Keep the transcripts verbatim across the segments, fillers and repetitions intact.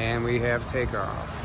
And we have takeoff.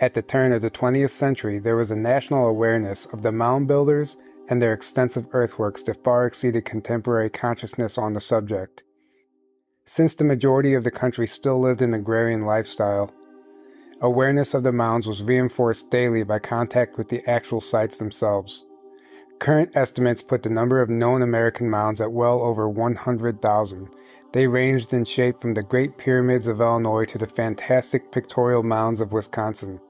At the turn of the twentieth century, there was a national awareness of the mound builders and their extensive earthworks that far exceeded contemporary consciousness on the subject. Since the majority of the country still lived an agrarian lifestyle, awareness of the mounds was reinforced daily by contact with the actual sites themselves. Current estimates put the number of known American mounds at well over one hundred thousand. They ranged in shape from the Great Pyramids of Illinois to the fantastic pictorial mounds of Wisconsin.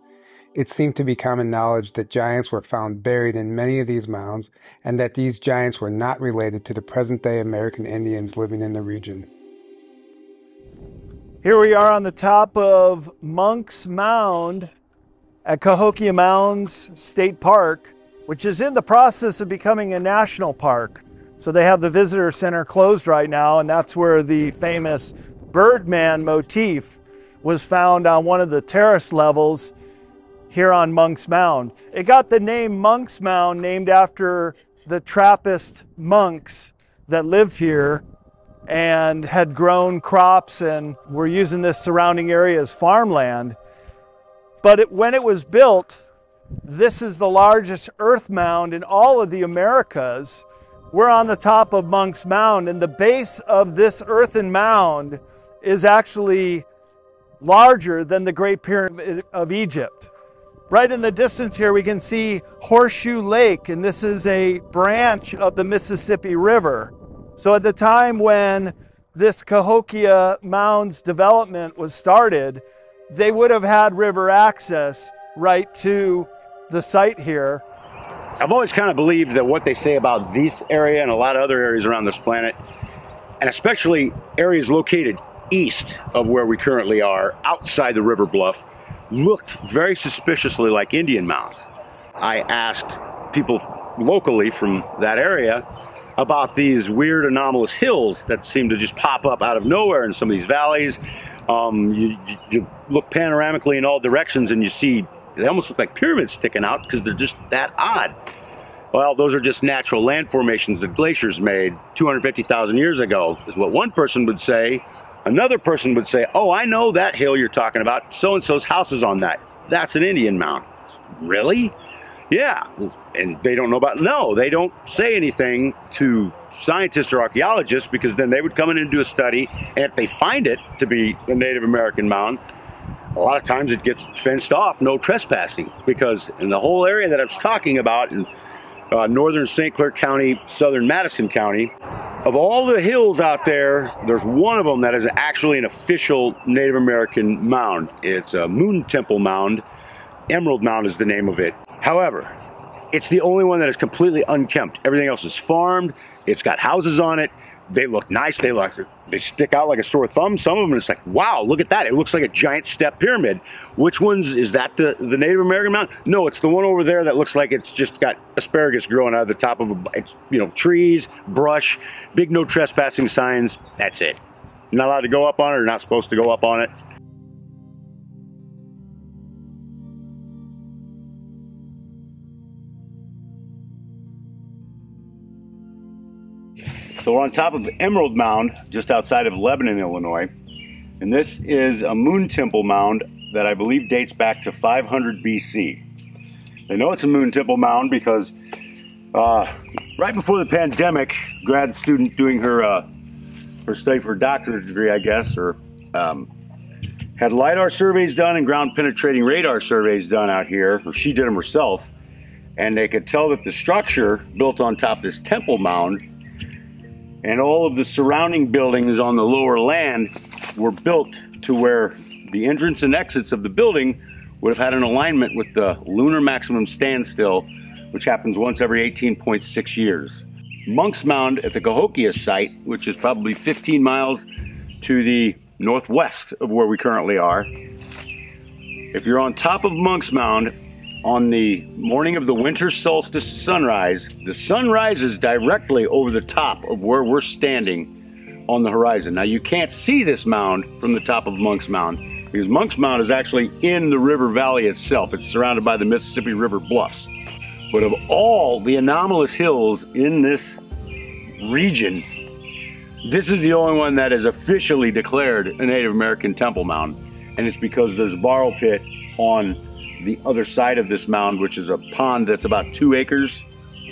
It seemed to be common knowledge that giants were found buried in many of these mounds, and that these giants were not related to the present-day American Indians living in the region. Here we are on the top of Monk's Mound at Cahokia Mounds State Park, which is in the process of becoming a national park. So they have the visitor center closed right now, and that's where the famous Birdman motif was found on one of the terrace levels here on Monk's Mound. It got the name Monk's Mound, named after the Trappist monks that lived here and had grown crops and were using this surrounding area as farmland. But it, when it was built, this is the largest earth mound in all of the Americas. We're on the top of Monk's Mound, and the base of this earthen mound is actually larger than the Great Pyramid of Egypt. Right in the distance here, we can see Horseshoe Lake, and this is a branch of the Mississippi River. So at the time when this Cahokia Mounds development was started, they would have had river access right to the site here. I've always kind of believed that what they say about this area and a lot of other areas around this planet, and especially areas located east of where we currently are, outside the river bluff, looked very suspiciously like Indian mounds. I asked people locally from that area about these weird anomalous hills that seem to just pop up out of nowhere in some of these valleys. Um, you, you look panoramically in all directions and you see they almost look like pyramids sticking out because they're just that odd. Well, those are just natural land formations that glaciers made two hundred fifty thousand years ago, is what one person would say. Another person would say, oh, I know that hill you're talking about. So-and-so's house is on that. That's an Indian mound. Really? Yeah. And they don't know about it. No, they don't say anything to scientists or archaeologists, because then they would come in and do a study, and if they find it to be a Native American mound, a lot of times it gets fenced off, no trespassing, because in the whole area that I was talking about in uh, northern Saint Clair County, southern Madison County, of all the hills out there, there's one of them that is actually an official Native American mound. It's a Moon Temple Mound. Emerald Mound is the name of it. However, it's the only one that is completely unkempt. Everything else is farmed. It's got houses on it. They look nice. They look, they stick out like a sore thumb. Some of them, it's like, wow, look at that. It looks like a giant step pyramid. Which one's, is that the, the Native American mound? No, it's the one over there that looks like it's just got asparagus growing out of the top of, a, it's, you know, trees, brush, big no trespassing signs. That's it. You're not allowed to go up on it, or not supposed to go up on it. So we're on top of the Emerald Mound, just outside of Lebanon, Illinois. And this is a moon temple mound that I believe dates back to five hundred B C. They know it's a moon temple mound because uh, right before the pandemic, a grad student doing her, uh, her study for a doctorate degree, I guess, or um, had LIDAR surveys done and ground penetrating radar surveys done out here, or she did them herself, and they could tell that the structure built on top of this temple mound and all of the surrounding buildings on the lower land were built to where the entrance and exits of the building would have had an alignment with the lunar maximum standstill, which happens once every eighteen point six years. Monk's Mound at the Cahokia site, which is probably fifteen miles to the northwest of where we currently are. If you're on top of Monk's Mound on the morning of the winter solstice sunrise, the sun rises directly over the top of where we're standing on the horizon. Now you can't see this mound from the top of Monk's Mound because Monk's Mound is actually in the river valley itself. It's surrounded by the Mississippi River bluffs. But of all the anomalous hills in this region, this is the only one that is officially declared a Native American temple mound. And it's because there's a borrow pit on the other side of this mound, which is a pond that's about two acres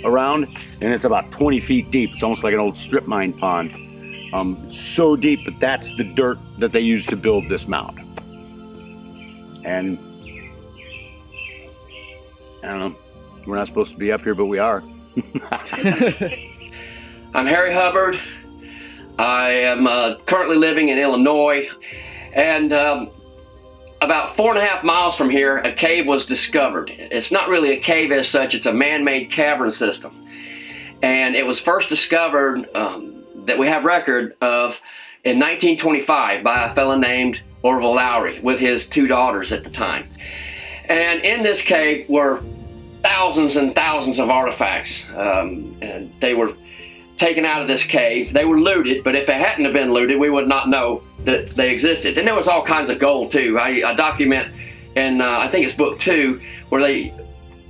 around, and it's about twenty feet deep. It's almost like an old strip mine pond. Um, so deep, but that's the dirt that they used to build this mound. And I don't know. We're not supposed to be up here, but we are. I'm Harry Hubbard. I am uh, currently living in Illinois. And um, about four and a half miles from here, a cave was discovered. It's not really a cave as such. It's a man-made cavern system. And it was first discovered, um, that we have record of, in nineteen twenty-five by a fella named Orville Lowry with his two daughters at the time. And in this cave were thousands and thousands of artifacts, um, and they were taken out of this cave. They were looted, but if they hadn't have been looted, we would not know that they existed. And there was all kinds of gold too. I, I document in uh, I think it's book two where they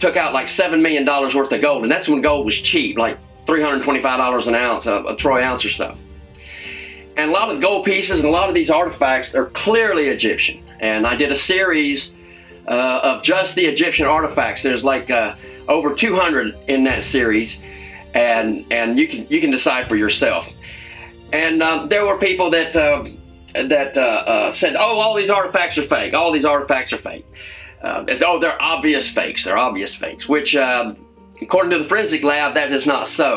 took out like seven million dollars worth of gold, and that's when gold was cheap, like three hundred twenty-five dollars an ounce, a, a troy ounce or so. And a lot of gold pieces and a lot of these artifacts are clearly Egyptian. And I did a series Uh, of just the Egyptian artifacts. There's like uh, over two hundred in that series, and and you can you can decide for yourself. And uh, there were people that uh, that uh, uh, said, "Oh, all these artifacts are fake. All these artifacts are fake. Uh, it's, oh, they're obvious fakes. They're obvious fakes." Which, uh, according to the forensic lab, that is not so.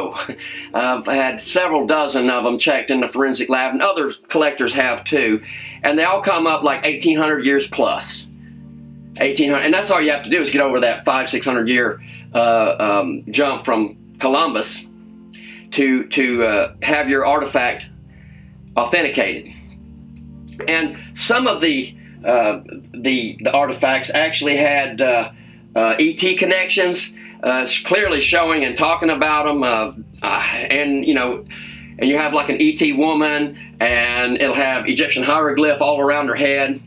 I've had several dozen of them checked in the forensic lab, and other collectors have too, and they all come up like eighteen hundred years plus. eighteen hundred, and that's all you have to do is get over that five, six hundred year uh, um, jump from Columbus to to uh, have your artifact authenticated. And some of the uh, the, the artifacts actually had uh, uh, E T connections. Uh, it's clearly showing and talking about them, uh, uh, and you know, and you have like an E T woman, and it'll have Egyptian hieroglyph all around her head.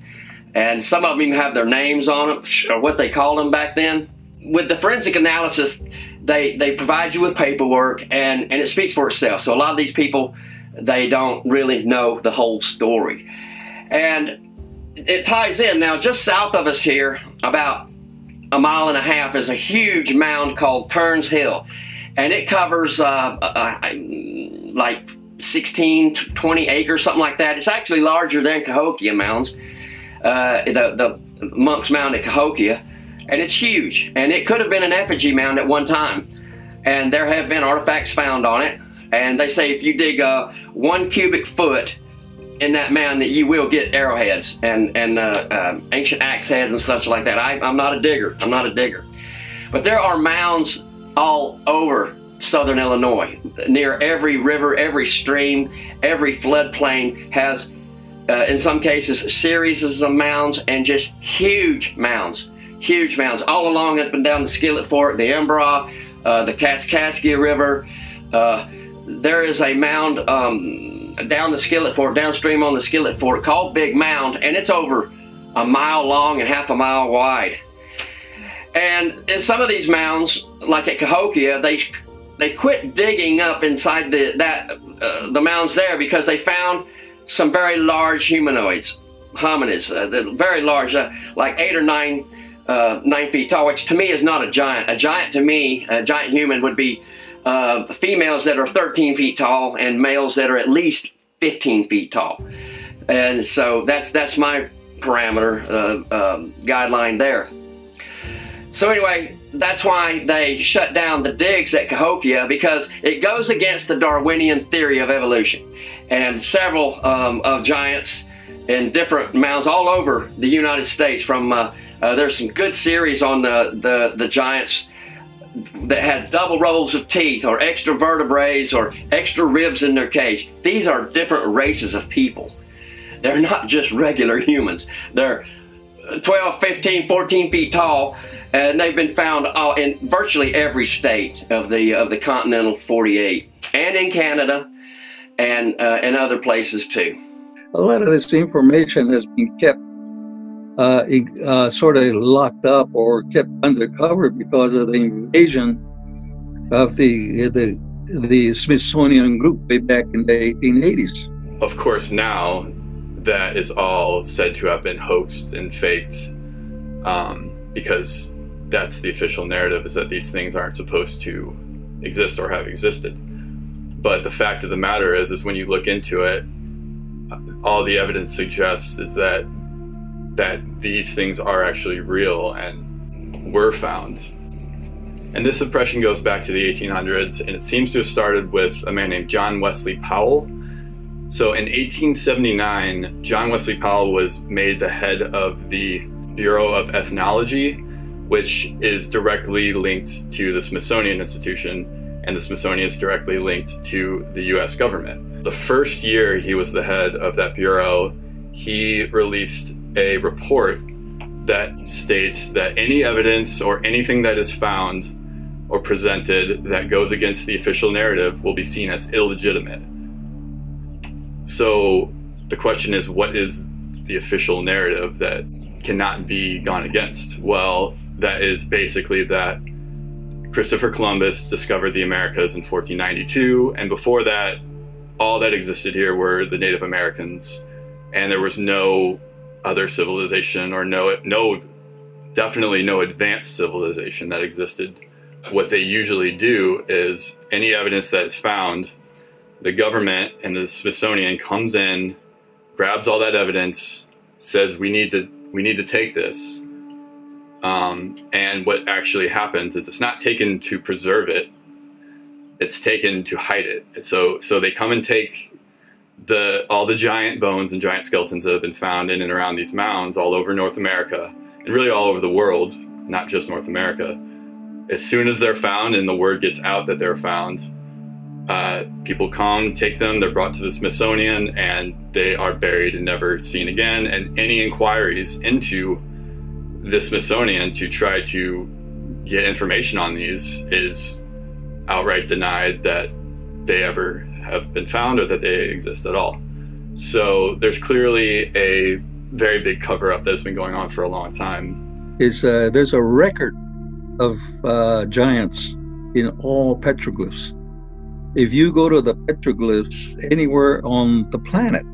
And some of them even have their names on them, or what they called them back then. With the forensic analysis, they, they provide you with paperwork, and, and it speaks for itself. So a lot of these people, they don't really know the whole story. And it ties in. Now, just south of us here, about a mile and a half, is a huge mound called Turns Hill. And it covers uh, uh, like sixteen, twenty acres, something like that. It's actually larger than Cahokia Mounds. Uh, the, the Monk's Mound at Cahokia, and it's huge, and it could have been an effigy mound at one time, and there have been artifacts found on it. And they say if you dig uh, one cubic foot in that mound that you will get arrowheads and, and uh, um, ancient axe heads and such like that. I, I'm not a digger, I'm not a digger. But there are mounds all over southern Illinois. Near every river, every stream, every floodplain has Uh, in some cases, series of mounds, and just huge mounds, huge mounds all along up and down the Skillet Fork, the Embra, uh, the Kaskaskia River. Uh, there is a mound um, down the Skillet Fork, downstream on the Skillet Fork, called Big Mound, and it's over a mile long and half a mile wide. And in some of these mounds, like at Cahokia, they they quit digging up inside the that uh, the mounds there because they found some very large humanoids, hominids, uh, very large, uh, like eight or nine, uh, nine feet tall, which to me is not a giant. A giant to me, a giant human would be uh, females that are thirteen feet tall and males that are at least fifteen feet tall. And so that's that's my parameter uh, um, guideline there. So anyway, that's why they shut down the digs at Cahokia, because it goes against the Darwinian theory of evolution. And several um, of giants in different mounds all over the United States, from uh, uh, there's some good series on the, the, the giants that had double rows of teeth or extra vertebrae or extra ribs in their cage. These are different races of people. They're not just regular humans. They're twelve, fifteen, fourteen feet tall, and they've been found all in virtually every state of the of the continental forty-eight, and in Canada, and uh, and other places too. A lot of this information has been kept Uh, uh, sort of locked up or kept undercover because of the invasion of the, the the Smithsonian group way back in the eighteen eighties. Of course, now that is all said to have been hoaxed and faked, um, because that's the official narrative, is that these things aren't supposed to exist or have existed. But the fact of the matter is, is when you look into it, all the evidence suggests is that that these things are actually real and were found. And this suppression goes back to the eighteen hundreds, and it seems to have started with a man named John Wesley Powell. So in eighteen seventy-nine, John Wesley Powell was made the head of the Bureau of Ethnology, which is directly linked to the Smithsonian Institution, and the Smithsonian is directly linked to the U S government. The first year he was the head of that bureau, he released a report that states that any evidence or anything that is found or presented that goes against the official narrative will be seen as illegitimate. So the question is, what is the official narrative that cannot be gone against? Well, that is basically that Christopher Columbus discovered the Americas in fourteen ninety-two, and before that, all that existed here were the Native Americans, and there was no other civilization, or no, no, definitely no advanced civilization that existed. What they usually do is any evidence that is found, the government and the Smithsonian comes in, grabs all that evidence, says we need to we need to take this. Um, and what actually happens is it's not taken to preserve it; it's taken to hide it. So so they come and take The, all the giant bones and giant skeletons that have been found in and around these mounds all over North America, and really all over the world, not just North America. As soon as they're found and the word gets out that they're found, uh, people come, take them, they're brought to the Smithsonian, and they are buried and never seen again. And any inquiries into the Smithsonian to try to get information on these is outright denied that they ever have been found or that they exist at all. So there's clearly a very big cover-up that's been going on for a long time. It's, uh, there's a record of uh, giants in all petroglyphs. If you go to the petroglyphs anywhere on the planet,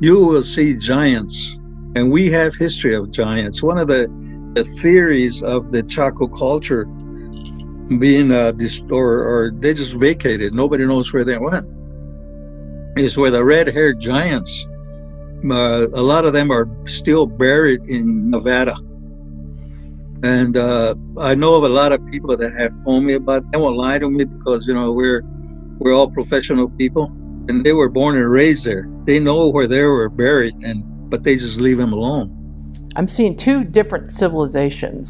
you will see giants, and we have history of giants. One of the, the theories of the Chaco culture being uh, or, or they just vacated, nobody knows where they went, is where the red-haired giants, uh, a lot of them are still buried in Nevada. And uh, I know of a lot of people that have told me about, they won't lie to me because, you know, we're we're all professional people, and they were born and raised there. They know where they were buried, and but they just leave them alone. I'm seeing two different civilizations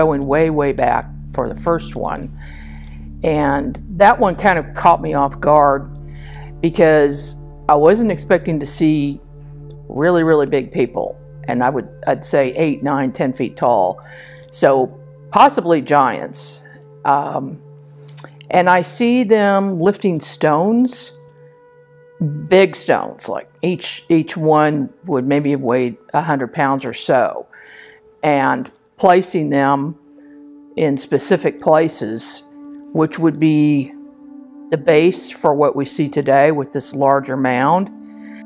going way, way back for the first one, and that one kind of caught me off guard because I wasn't expecting to see really really big people, and I would I'd say eight nine ten feet tall, so possibly giants, um, and I see them lifting stones, big stones, like each each one would maybe have weighed a hundred pounds or so, and placing them in specific places, which would be the base for what we see today with this larger mound.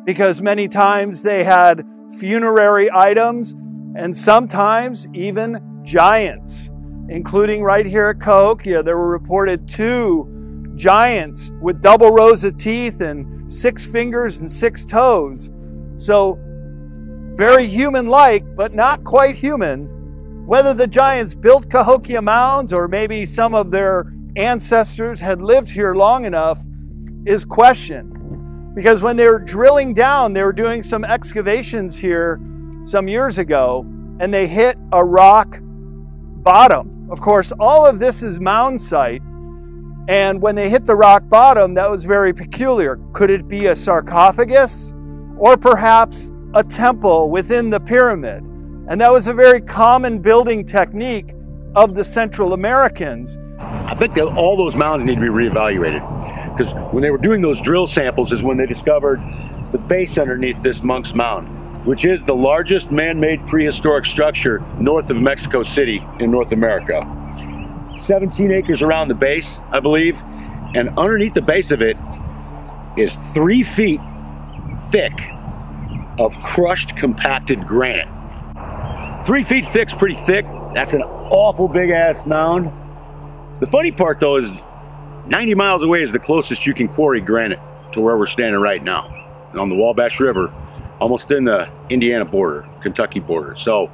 Because many times they had funerary items and sometimes even giants, including right here at Cahokia. There were reported two giants with double rows of teeth and six fingers and six toes. So very human-like, but not quite human. Whether the giants built Cahokia Mounds or maybe some of their ancestors had lived here long enough is questioned. Because when they were drilling down, they were doing some excavations here some years ago, and they hit a rock bottom. Of course, all of this is mound site. And when they hit the rock bottom, that was very peculiar. Could it be a sarcophagus or perhaps a temple within the pyramid? And that was a very common building technique of the Central Americans. I think that all those mounds need to be reevaluated, because when they were doing those drill samples is when they discovered the base underneath this Monk's Mound, which is the largest man-made prehistoric structure north of Mexico City in North America. seventeen acres around the base, I believe, and underneath the base of it is three feet thick of crushed compacted granite. Three feet thick's pretty thick. That's an awful big ass mound. The funny part though is ninety miles away is the closest you can quarry granite to where we're standing right now, on the Wabash River, almost in the Indiana border, Kentucky border. So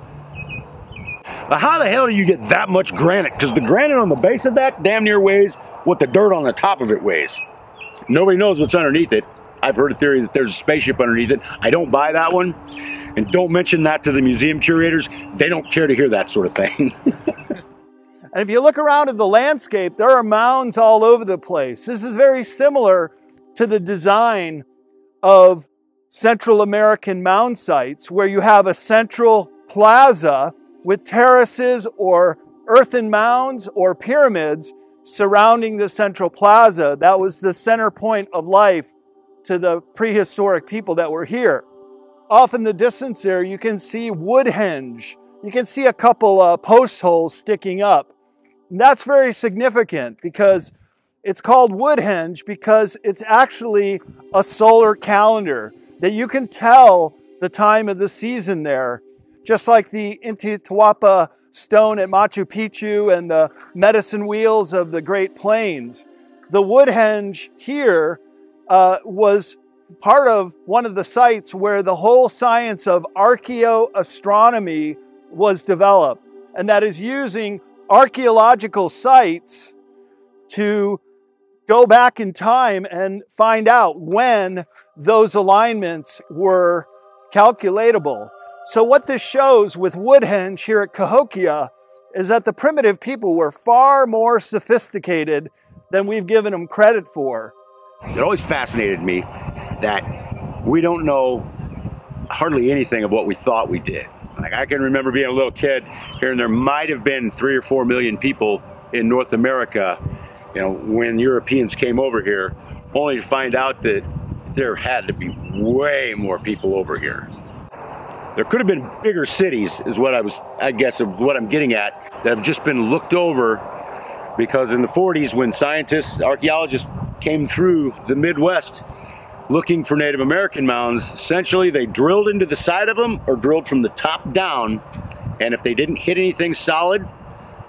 But how the hell do you get that much granite? Because the granite on the base of that damn near weighs what the dirt on the top of it weighs. Nobody knows what's underneath it. I've heard a theory that there's a spaceship underneath it. I don't buy that one. And don't mention that to the museum curators. They don't care to hear that sort of thing. And if you look around at the landscape, there are mounds all over the place. This is very similar to the design of Central American mound sites, where you have a central plaza with terraces or earthen mounds or pyramids surrounding the central plaza. That was the center point of life to the prehistoric people that were here. Off in the distance there, you can see Woodhenge. You can see a couple uh, post holes sticking up. And that's very significant, because it's called Woodhenge because it's actually a solar calendar that you can tell the time of the season there. Just like the Intihuatapa stone at Machu Picchu and the medicine wheels of the Great Plains, the Woodhenge here uh, was part of one of the sites where the whole science of archaeoastronomy was developed. And that is using archaeological sites to go back in time and find out when those alignments were calculatable. So what this shows with Woodhenge here at Cahokia is that the primitive people were far more sophisticated than we've given them credit for. It always fascinated me that we don't know hardly anything of what we thought we did. Like, I can remember being a little kid here, and there might have been three or four million people in North America, you know, when Europeans came over here, only to find out that there had to be way more people over here. There could have been bigger cities is what I was, I guess, of what I'm getting at, that have just been looked over, because in the forties, when scientists, archaeologists came through the Midwest looking for Native American mounds, essentially they drilled into the side of them or drilled from the top down. And if they didn't hit anything solid,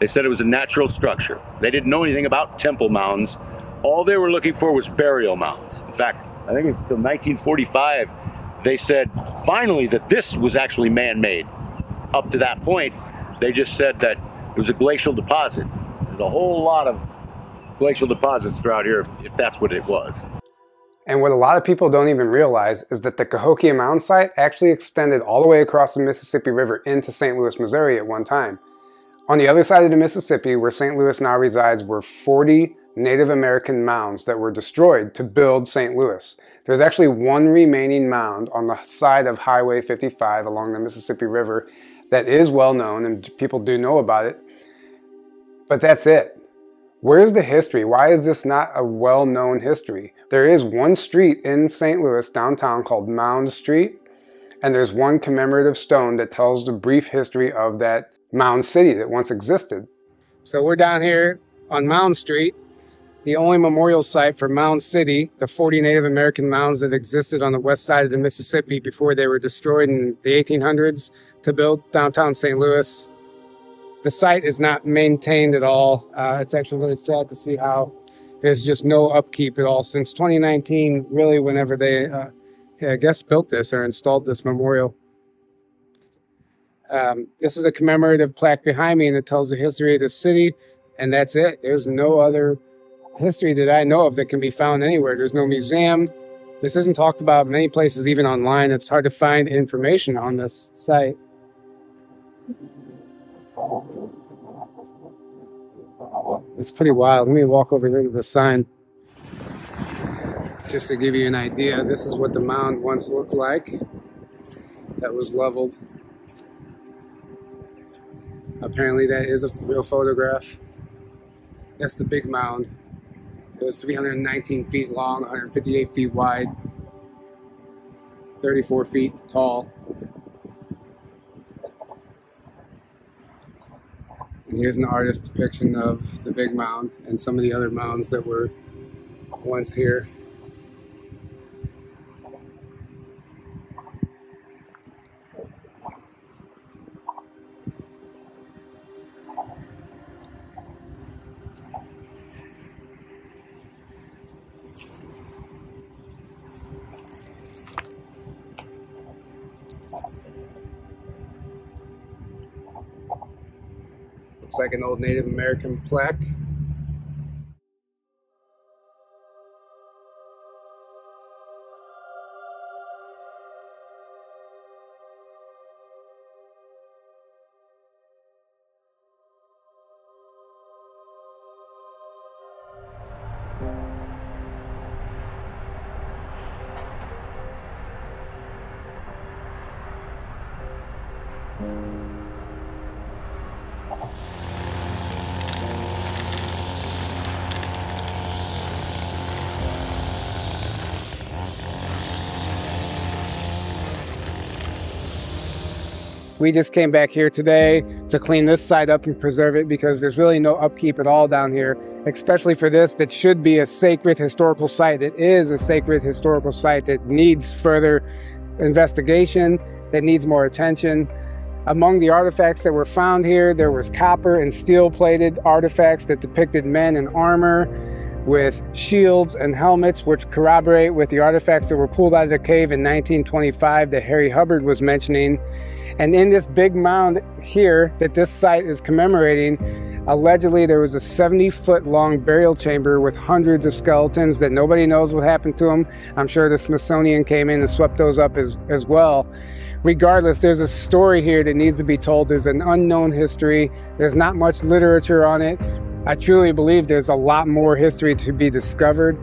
they said it was a natural structure. They didn't know anything about temple mounds. All they were looking for was burial mounds. In fact, I think it was until nineteen forty-five, they said finally that this was actually man-made. Up to that point, they just said that it was a glacial deposit. There's a whole lot of glacial deposits throughout here, if that's what it was. And what a lot of people don't even realize is that the Cahokia Mound site actually extended all the way across the Mississippi River into Saint Louis, Missouri at one time. On the other side of the Mississippi, where Saint Louis now resides, were forty Native American mounds that were destroyed to build Saint Louis. There's actually one remaining mound on the side of Highway fifty-five along the Mississippi River that is well known and people do know about it, but that's it. Where's the history? Why is this not a well-known history? There is one street in Saint Louis downtown called Mound Street, and there's one commemorative stone that tells the brief history of that mound city that once existed. So we're down here on Mound Street, the only memorial site for Mound City, the forty Native American mounds that existed on the west side of the Mississippi before they were destroyed in the eighteen hundreds to build downtown Saint Louis. The site is not maintained at all. Uh, it's actually really sad to see how there's just no upkeep at all since twenty nineteen, really, whenever they, uh, I guess, built this or installed this memorial. Um, this is a commemorative plaque behind me, and it tells the history of the city, and that's it. There's no other history that I know of that can be found anywhere. There's no museum. This isn't talked about in many places, even online. It's hard to find information on this site. It's pretty wild. Let me walk over here to the sign. Just to give you an idea, this is what the mound once looked like that was leveled. Apparently that is a real photograph. That's the Big Mound. It was three hundred nineteen feet long, one hundred fifty-eight feet wide, thirty-four feet tall. And here's an artist's depiction of the Big Mound and some of the other mounds that were once here. Looks like an old Native American plaque. We just came back here today to clean this site up and preserve it because there's really no upkeep at all down here, especially for this that should be a sacred historical site. It is a sacred historical site that needs further investigation, that needs more attention. Among the artifacts that were found here, there was copper and steel-plated artifacts that depicted men in armor with shields and helmets, which corroborate with the artifacts that were pulled out of the cave in nineteen twenty-five that Harry Hubbard was mentioning. And in this Big Mound here that this site is commemorating, allegedly there was a seventy foot long burial chamber with hundreds of skeletons that nobody knows what happened to them. I'm sure the Smithsonian came in and swept those up as, as well. Regardless, there's a story here that needs to be told. There's an unknown history. There's not much literature on it. I truly believe there's a lot more history to be discovered.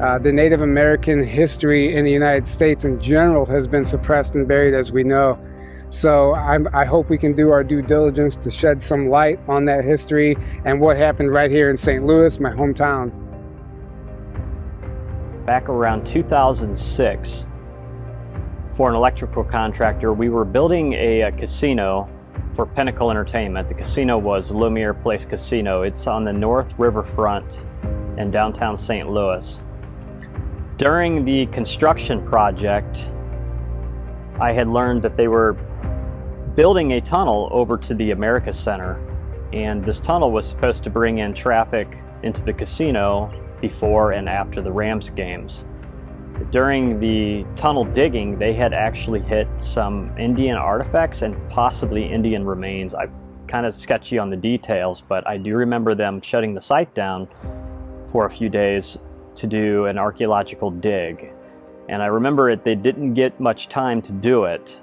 Uh, the Native American history in the United States in general has been suppressed and buried, as we know. So I'm, I hope we can do our due diligence to shed some light on that history and what happened right here in Saint Louis, my hometown. Back around two thousand six, for an electrical contractor, we were building a, a casino for Pinnacle Entertainment. The casino was Lumiere Place Casino. It's on the North Riverfront in downtown Saint Louis. During the construction project, I had learned that they were building a tunnel over to the America Center, and this tunnel was supposed to bring in traffic into the casino before and after the Rams games. During the tunnel digging, they had actually hit some Indian artifacts and possibly Indian remains. I'm kind of sketchy on the details, but I do remember them shutting the site down for a few days to do an archaeological dig. And I remember it, they didn't get much time to do it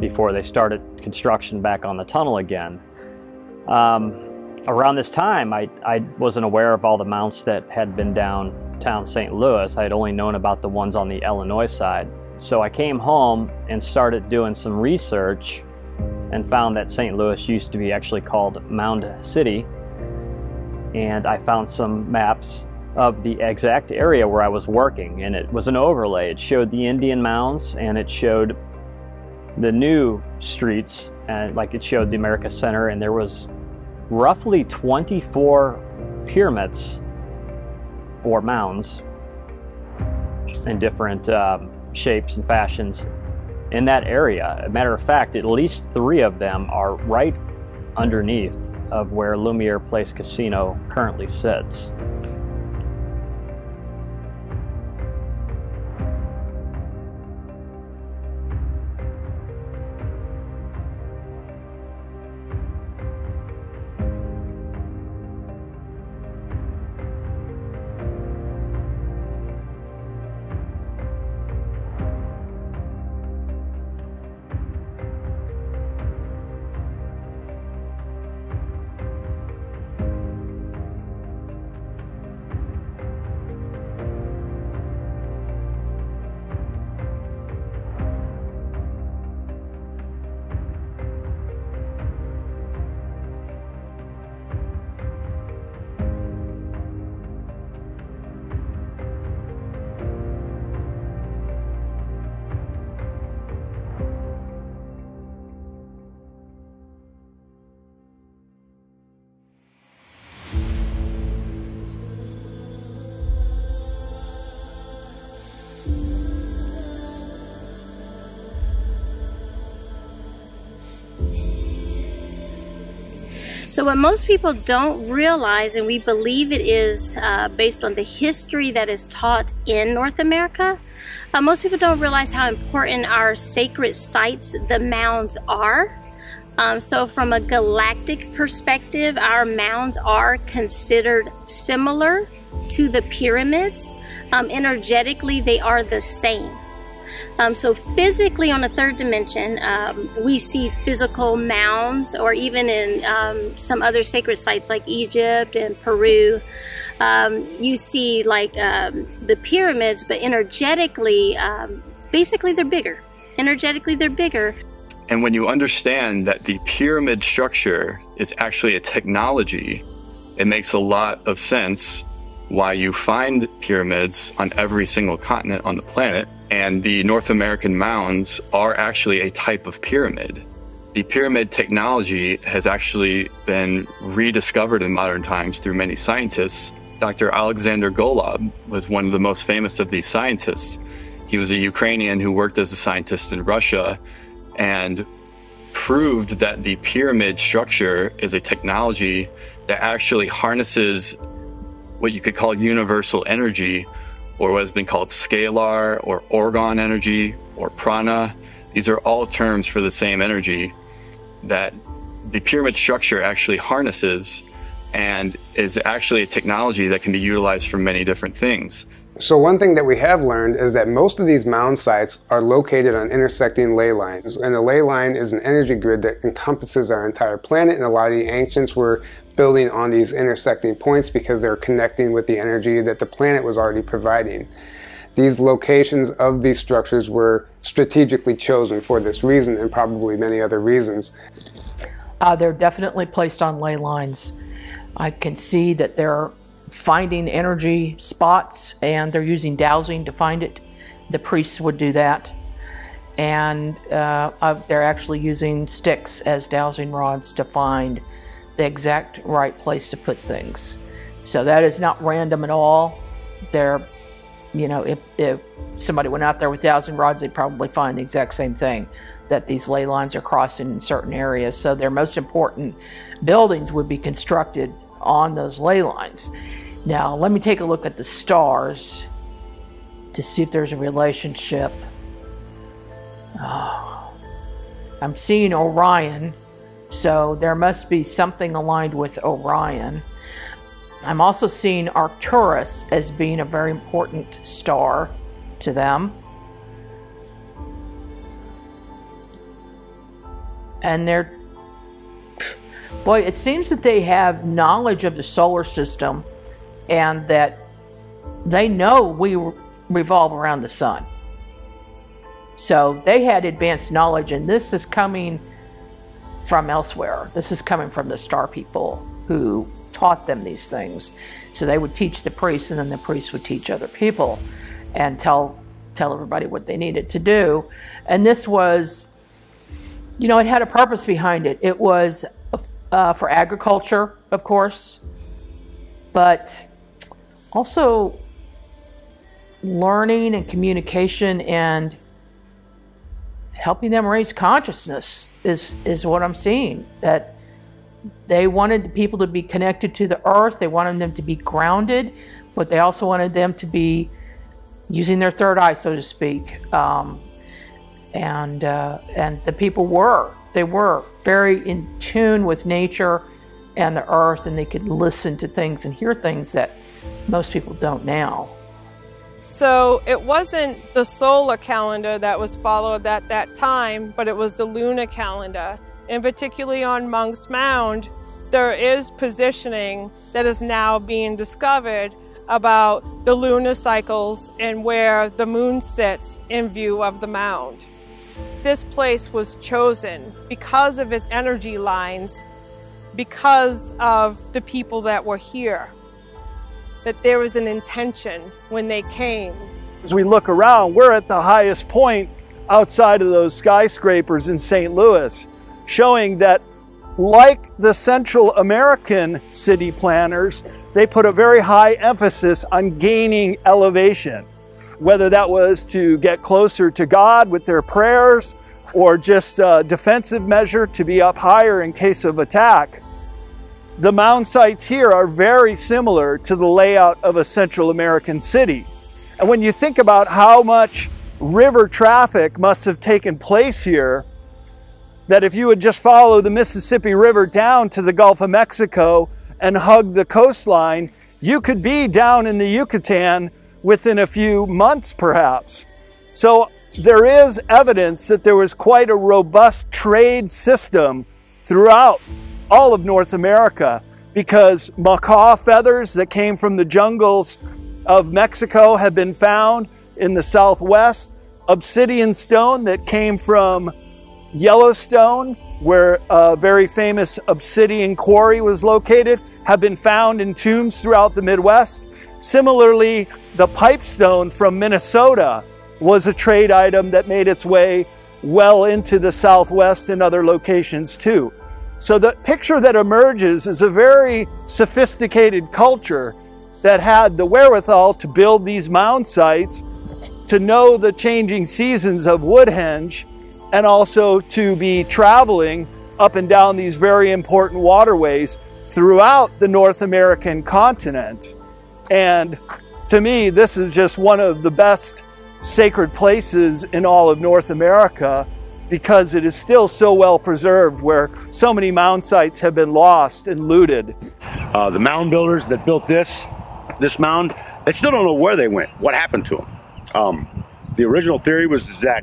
before they started construction back on the tunnel again. Um, around this time, I, I wasn't aware of all the mounts that had been downtown Saint Louis. I had only known about the ones on the Illinois side. So I came home and started doing some research and found that Saint Louis used to be actually called Mound City. And I found some maps of the exact area where I was working, and it was an overlay. It showed the Indian mounds, and it showed the new streets, and like it showed the America Center, and there was roughly twenty-four pyramids or mounds in different um, shapes and fashions in that area. As a matter of fact, at least three of them are right underneath of where Lumiere Place Casino currently sits. So what most people don't realize, and we believe it is uh, based on the history that is taught in North America, uh, most people don't realize how important our sacred sites, the mounds, are. Um, so from a galactic perspective, our mounds are considered similar to the pyramids. Um, energetically, they are the same. Um, so physically, on a third dimension, um, we see physical mounds, or even in um, some other sacred sites like Egypt and Peru, um, you see like um, the pyramids, but energetically, um, basically they're bigger. Energetically, they're bigger. And when you understand that the pyramid structure is actually a technology, it makes a lot of sense why you find pyramids on every single continent on the planet. And the North American mounds are actually a type of pyramid. The pyramid technology has actually been rediscovered in modern times through many scientists. Doctor Alexander Golub was one of the most famous of these scientists. He was a Ukrainian who worked as a scientist in Russia and proved that the pyramid structure is a technology that actually harnesses what you could call universal energy, or what has been called scalar or orgon energy or prana. These are all terms for the same energy that the pyramid structure actually harnesses, and is actually a technology that can be utilized for many different things. So one thing that we have learned is that most of these mound sites are located on intersecting ley lines, and a ley line is an energy grid that encompasses our entire planet, and a lot of the ancients were building on these intersecting points because they're connecting with the energy that the planet was already providing. These locations of these structures were strategically chosen for this reason, and probably many other reasons. Uh, they're definitely placed on ley lines. I can see that they're finding energy spots, and they're using dowsing to find it. The priests would do that. And uh, I've, they're actually using sticks as dowsing rods to find the exact right place to put things. So that is not random at all. They're, you know, if, if somebody went out there with dowsing rods, they'd probably find the exact same thing, that these ley lines are crossing in certain areas. So their most important buildings would be constructed on those ley lines. Now, let me take a look at the stars to see if there's a relationship. Oh, I'm seeing Orion, so there must be something aligned with Orion. I'm also seeing Arcturus as being a very important star to them. And they're Boy, it seems that they have knowledge of the solar system, and that they know we revolve around the sun. So they had advanced knowledge, and this is coming from elsewhere. This is coming from the star people who taught them these things. So they would teach the priests, and then the priests would teach other people and tell, tell everybody what they needed to do. And this was, you know, it had a purpose behind it. It was Uh, for agriculture, of course, but also learning and communication and helping them raise consciousness is, is what I'm seeing. That they wanted the people to be connected to the earth, they wanted them to be grounded, but they also wanted them to be using their third eye, so to speak. Um, and, uh, and the people were. They were very in tune with nature and the earth, and they could listen to things and hear things that most people don't now. So it wasn't the solar calendar that was followed at that time, but it was the lunar calendar. And particularly on Monk's Mound, there is positioning that is now being discovered about the lunar cycles and where the moon sits in view of the mound. This place was chosen because of its energy lines, because of the people that were here, that there was an intention when they came. As we look around, we're at the highest point outside of those skyscrapers in Saint Louis, showing that, like the Central American city planners, they put a very high emphasis on gaining elevation. Whether that was to get closer to God with their prayers, or just a defensive measure to be up higher in case of attack. The mound sites here are very similar to the layout of a Central American city. And when you think about how much river traffic must have taken place here, that if you would just follow the Mississippi River down to the Gulf of Mexico and hug the coastline, you could be down in the Yucatan within a few months, perhaps. So there is evidence that there was quite a robust trade system throughout all of North America, because macaw feathers that came from the jungles of Mexico have been found in the Southwest, obsidian stone that came from Yellowstone, where a very famous obsidian quarry was located, have been found in tombs throughout the Midwest. Similarly, the pipestone from Minnesota was a trade item that made its way well into the Southwest and other locations too. So the picture that emerges is a very sophisticated culture that had the wherewithal to build these mound sites, to know the changing seasons of Woodhenge, and also to be traveling up and down these very important waterways throughout the North American continent. And to me, this is just one of the best sacred places in all of North America, because it is still so well preserved where so many mound sites have been lost and looted. Uh, the mound builders that built this, this mound, they still don't know where they went, what happened to them. Um, the original theory was that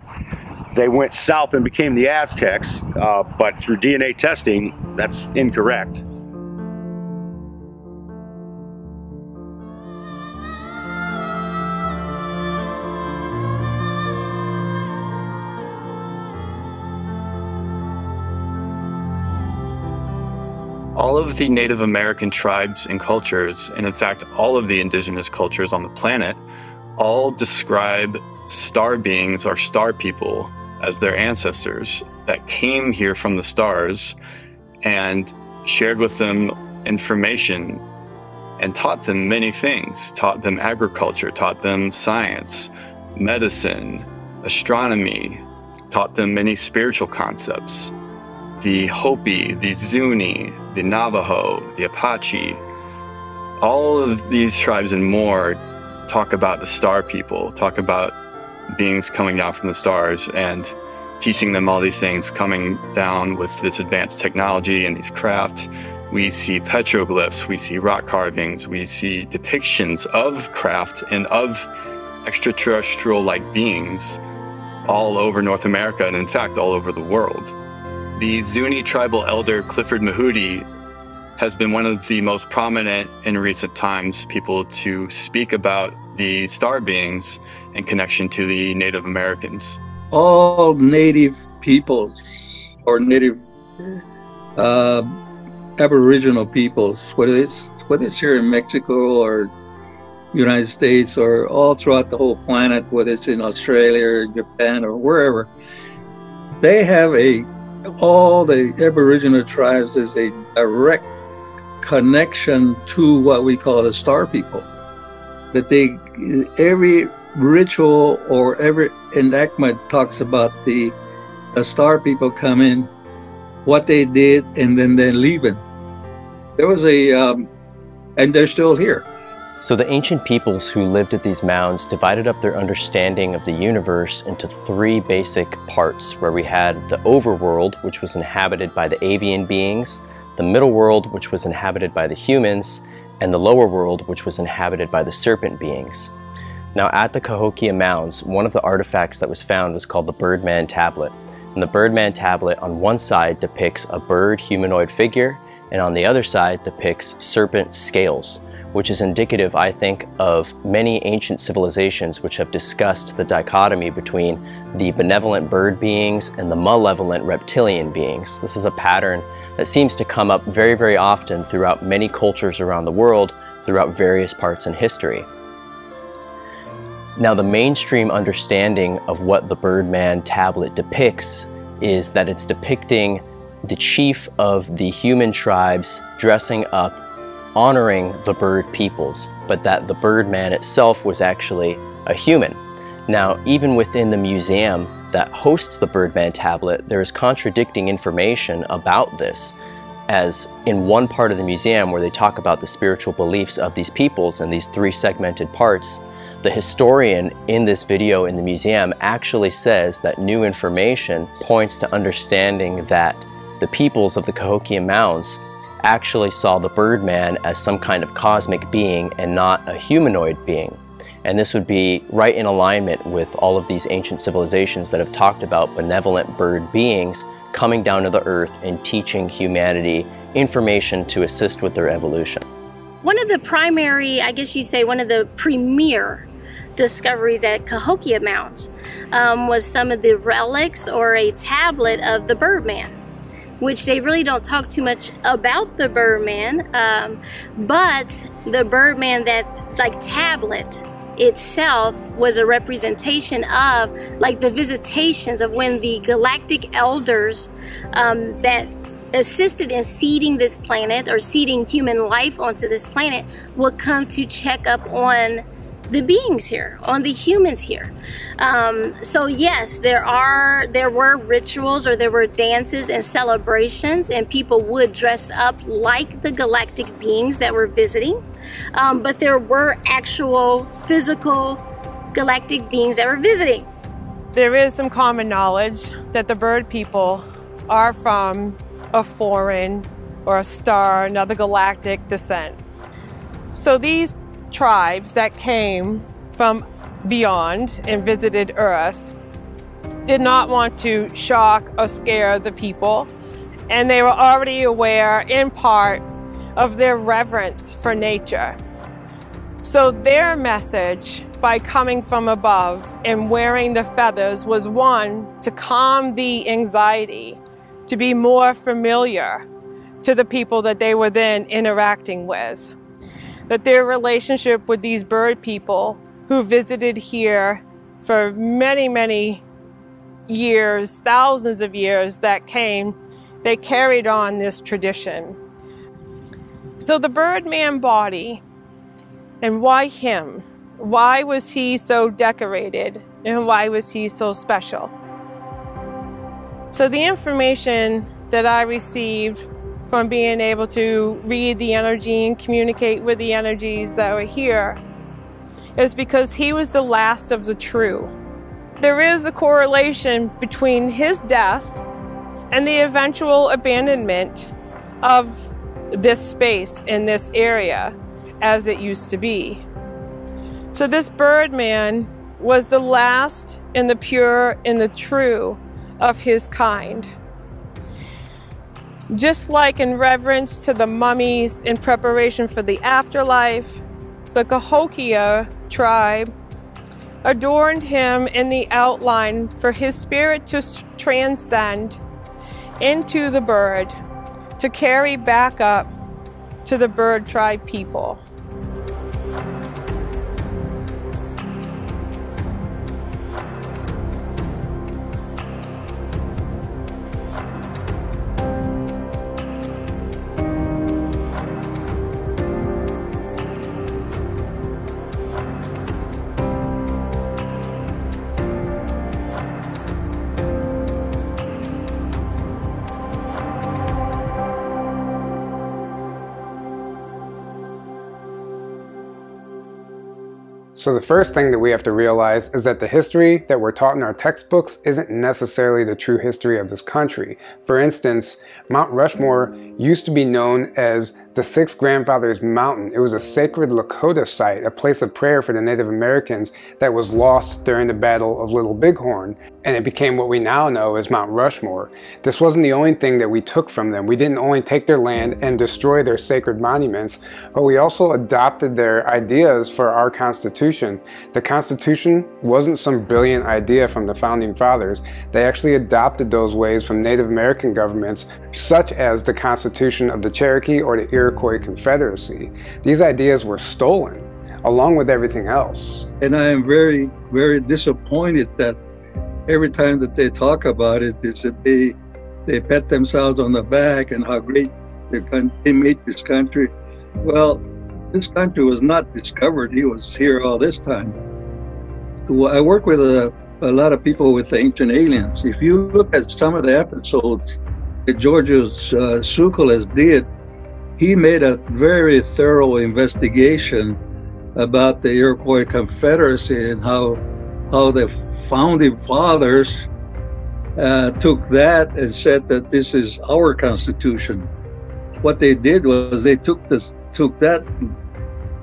they went south and became the Aztecs, uh, but through D N A testing, that's incorrect. All of the Native American tribes and cultures, and in fact all of the indigenous cultures on the planet, all describe star beings or star people as their ancestors that came here from the stars and shared with them information and taught them many things, taught them agriculture, taught them science, medicine, astronomy, taught them many spiritual concepts. The Hopi, the Zuni, the Navajo, the Apache, all of these tribes and more talk about the star people, talk about beings coming down from the stars and teaching them all these things, coming down with this advanced technology and these craft. We see petroglyphs, we see rock carvings, we see depictions of craft and of extraterrestrial-like beings all over North America and in fact all over the world. The Zuni tribal elder Clifford Mahudi has been one of the most prominent in recent times people to speak about the star beings in connection to the Native Americans. All Native peoples or Native uh, Aboriginal peoples, whether it's, whether it's here in Mexico or United States or all throughout the whole planet, whether it's in Australia or Japan or wherever, they have a all the Aboriginal tribes is a direct connection to what we call the star people. That they, every ritual or every enactment talks about the, the star people coming, what they did, and then they're leaving. There was a, um, and they're still here. So the ancient peoples who lived at these mounds divided up their understanding of the universe into three basic parts, where we had the overworld, which was inhabited by the avian beings, the middle world, which was inhabited by the humans, and the lower world, which was inhabited by the serpent beings. Now at the Cahokia Mounds, one of the artifacts that was found was called the Birdman Tablet. And the Birdman Tablet on one side depicts a bird humanoid figure, and on the other side depicts serpent scales, which is indicative, I think, of many ancient civilizations which have discussed the dichotomy between the benevolent bird beings and the malevolent reptilian beings. This is a pattern that seems to come up very, very often throughout many cultures around the world, throughout various parts in history. Now, the mainstream understanding of what the Birdman Tablet depicts is that it's depicting the chief of the human tribes dressing up, honoring the bird peoples, but that the Birdman itself was actually a human. Now, even within the museum that hosts the Birdman Tablet, there is contradicting information about this. as in one part of the museum where they talk about the spiritual beliefs of these peoples and these three segmented parts, the historian in this video in the museum actually says that new information points to understanding that the peoples of the Cahokia Mounds actually saw the Birdman as some kind of cosmic being and not a humanoid being. And this would be right in alignment with all of these ancient civilizations that have talked about benevolent bird beings coming down to the earth and teaching humanity information to assist with their evolution. One of the primary, I guess you say, one of the premier discoveries at Cahokia Mounds um, was some of the relics or a tablet of the Birdman, which they really don't talk too much about the Birdman, um, but the Birdman, that like tablet itself, was a representation of like the visitations of when the galactic elders um, that assisted in seeding this planet or seeding human life onto this planet would come to check up on the beings here, on the humans here. Um, so yes, there are there were rituals, or there were dances and celebrations, and people would dress up like the galactic beings that were visiting. Um, but there were actual physical galactic beings that were visiting. There is some common knowledge that the bird people are from a foreign or a star, another galactic descent. So these tribes that came from beyond and visited Earth did not want to shock or scare the people, and they were already aware in part of their reverence for nature. So their message, by coming from above and wearing the feathers, was one to calm the anxiety, to be more familiar to the people that they were then interacting with. That their relationship with these bird people who visited here for many, many years, thousands of years that came, they carried on this tradition. So the Birdman body, and why him? Why was he so decorated, and why was he so special? So the information that I received from being able to read the energy and communicate with the energies that were here is because he was the last of the true. There is a correlation between his death and the eventual abandonment of this space in this area as it used to be. So this Birdman was the last and the pure and the true of his kind. Just like in reverence to the mummies in preparation for the afterlife, the Cahokia tribe adorned him in the outline for his spirit to transcend into the bird, to carry back up to the bird tribe people. So the first thing that we have to realize is that the history that we're taught in our textbooks isn't necessarily the true history of this country. For instance, Mount Rushmore used to be known as the Six Grandfathers Mountain. It was a sacred Lakota site, a place of prayer for the Native Americans that was lost during the Battle of Little Bighorn, and it became what we now know as Mount Rushmore. This wasn't the only thing that we took from them. We didn't only take their land and destroy their sacred monuments, but we also adopted their ideas for our Constitution. The Constitution wasn't some brilliant idea from the Founding Fathers. They actually adopted those ways from Native American governments, such as the Constitution of the Cherokee or the Iroquois Confederacy. These ideas were stolen, along with everything else. And I am very, very disappointed that every time that they talk about it, it's that they, they pat themselves on the back and how great they made this country. Well, this country was not discovered. He was here all this time. I work with a, a lot of people with the ancient aliens. If you look at some of the episodes Giorgio uh, Tsoukalos did, he made a very thorough investigation about the Iroquois Confederacy and how how the founding fathers uh, took that and said that this is our constitution. What they did was they took this took that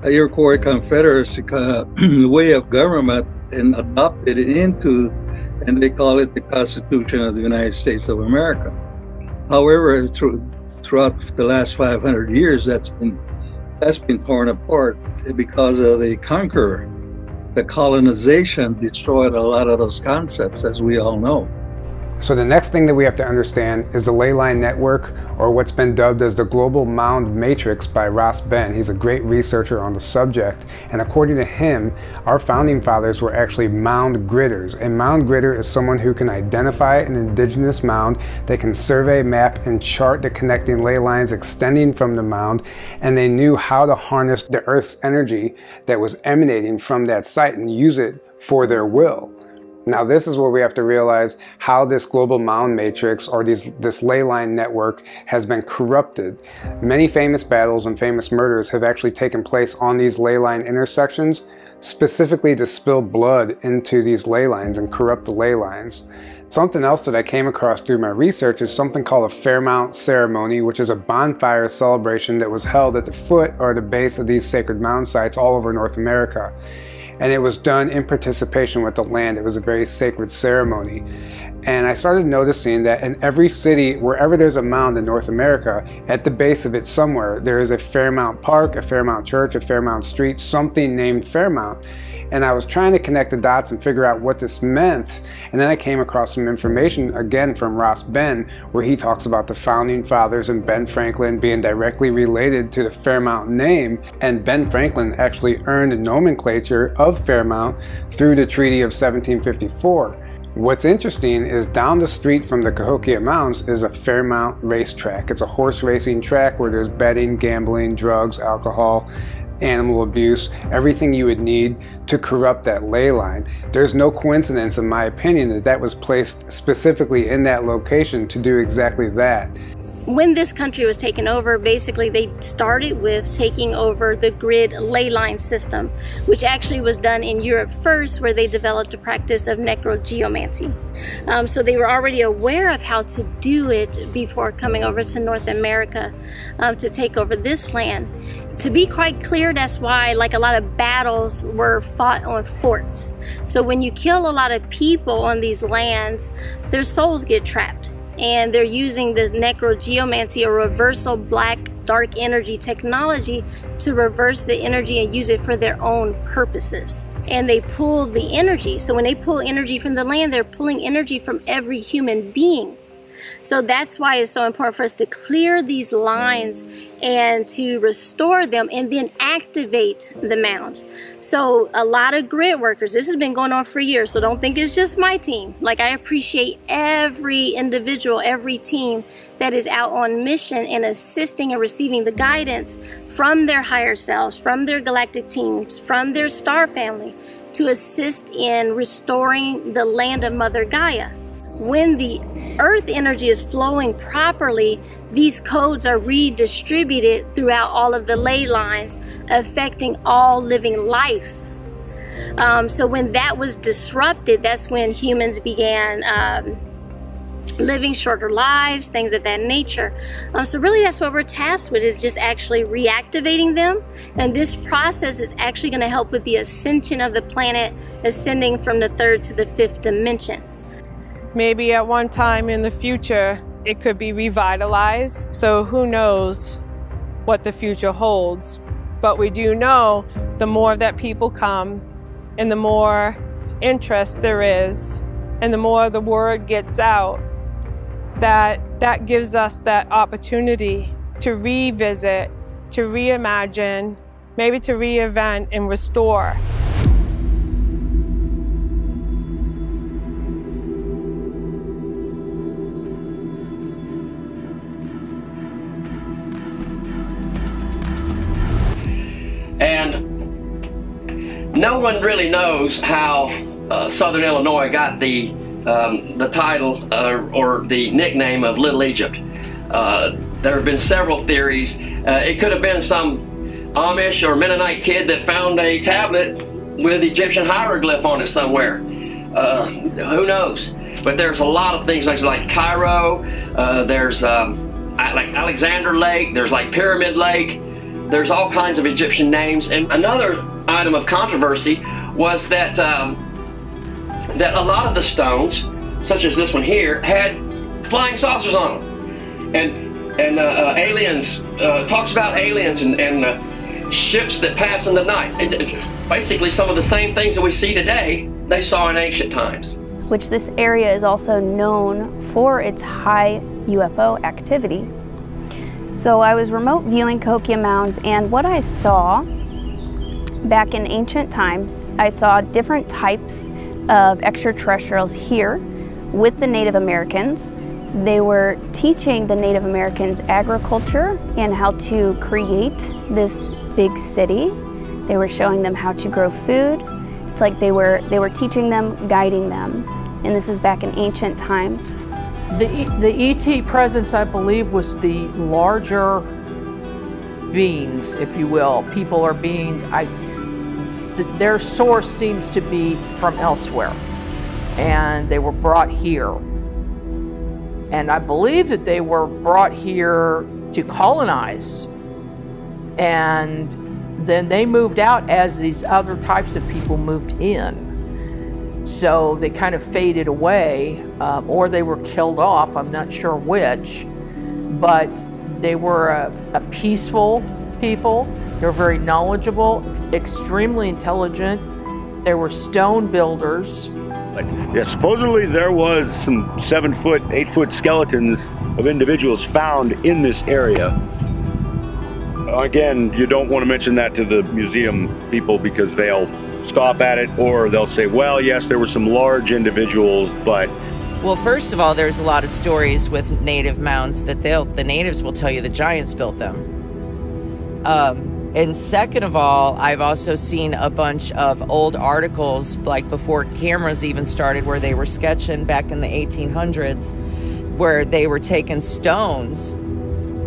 Iroquois Confederacy uh, way of government and adopted it into, and they call it the Constitution of the United States of America. However, through, throughout the last five hundred years, that's been that's been torn apart because of the conqueror. The colonization destroyed a lot of those concepts, as we all know. So the next thing that we have to understand is the ley line network, or what's been dubbed as the global mound matrix by Ross Ben. He's a great researcher on the subject, and according to him, our founding fathers were actually mound gridders. A mound gridder is someone who can identify an indigenous mound, they can survey, map, and chart the connecting ley lines extending from the mound, and they knew how to harness the earth's energy that was emanating from that site and use it for their will. Now this is where we have to realize how this global mound matrix, or these, this ley line network, has been corrupted. Many famous battles and famous murders have actually taken place on these ley line intersections, specifically to spill blood into these ley lines and corrupt the ley lines. Something else that I came across through my research is something called a Fairmount ceremony, which is a bonfire celebration that was held at the foot or the base of these sacred mound sites all over North America. And it was done in participation with the land. It was a very sacred ceremony. And I started noticing that in every city, wherever there's a mound in North America, at the base of it somewhere, there is a Fairmount Park, a Fairmount Church, a Fairmount Street, something named Fairmount. And I was trying to connect the dots and figure out what this meant. And then I came across some information, again from Ross Ben, where he talks about the founding fathers and Ben Franklin being directly related to the Fairmount name. And Ben Franklin actually earned a nomenclature of Fairmount through the Treaty of seventeen fifty-four. What's interesting is down the street from the Cahokia Mounds is a Fairmount racetrack. It's a horse racing track where there's betting, gambling, drugs, alcohol, animal abuse, everything you would need to corrupt that ley line. There's no coincidence, in my opinion, that that was placed specifically in that location to do exactly that. When this country was taken over, basically they started with taking over the grid ley line system, which actually was done in Europe first, where they developed a practice of necrogeomancy. Um, so they were already aware of how to do it before coming over to North America um, to take over this land. To be quite clear, that's why like a lot of battles were fought on forts. So when you kill a lot of people on these lands, their souls get trapped. And they're using the necrogeomancy, or reversal black dark energy technology, to reverse the energy and use it for their own purposes. And they pull the energy. So when they pull energy from the land, they're pulling energy from every human being. So that's why it's so important for us to clear these lines and to restore them and then activate the mounds. So a lot of grid workers, this has been going on for years, so don't think it's just my team. Like, I appreciate every individual, every team that is out on mission and assisting and receiving the guidance from their higher selves, from their galactic teams, from their star family, to assist in restoring the land of Mother Gaia. When the earth energy is flowing properly, these codes are redistributed throughout all of the ley lines, affecting all living life. Um, so when that was disrupted, that's when humans began um, living shorter lives, things of that nature. Um, so really that's what we're tasked with, is just actually reactivating them. And this process is actually going to help with the ascension of the planet, ascending from the third to the fifth dimension. Maybe at one time in the future, it could be revitalized. So who knows what the future holds. But we do know the more that people come and the more interest there is and the more the word gets out, that that gives us that opportunity to revisit, to reimagine, maybe to reinvent and restore. No one really knows how uh, Southern Illinois got the, um, the title uh, or the nickname of Little Egypt. Uh, there have been several theories. Uh, it could have been some Amish or Mennonite kid that found a tablet with Egyptian hieroglyph on it somewhere. Uh, who knows? But there's a lot of things like, like Cairo, uh, there's um, like Alexander Lake, there's like Pyramid Lake, there's all kinds of Egyptian names. And another item of controversy was that, um, that a lot of the stones, such as this one here, had flying saucers on them. And, and uh, uh, aliens, uh, talks about aliens and, and uh, ships that pass in the night. It's basically some of the same things that we see today, they saw in ancient times. Which this area is also known for its high U F O activity. So I was remote viewing Cahokia Mounds, and what I saw back in ancient times, I saw different types of extraterrestrials here with the Native Americans. They were teaching the Native Americans agriculture and how to create this big city. They were showing them how to grow food. It's like they were, they were teaching them, guiding them. And this is back in ancient times. The, the E T presence, I believe, was the larger beings, if you will. People are beings. I, th their source seems to be from elsewhere, and they were brought here. And I believe that they were brought here to colonize, and then they moved out as these other types of people moved in. So they kind of faded away, um, or they were killed off, I'm not sure which, but they were a, a peaceful people. They were very knowledgeable, extremely intelligent. They were stone builders. Yeah, supposedly there was some seven foot, eight foot skeletons of individuals found in this area. Again, you don't want to mention that to the museum people because they'll scoff at it, or they'll say, well, yes, there were some large individuals, but... Well, first of all, there's a lot of stories with native mounds that they'll, the natives will tell you the giants built them. Um, and second of all, I've also seen a bunch of old articles, like before cameras even started, where they were sketching back in the eighteen hundreds, where they were taking stones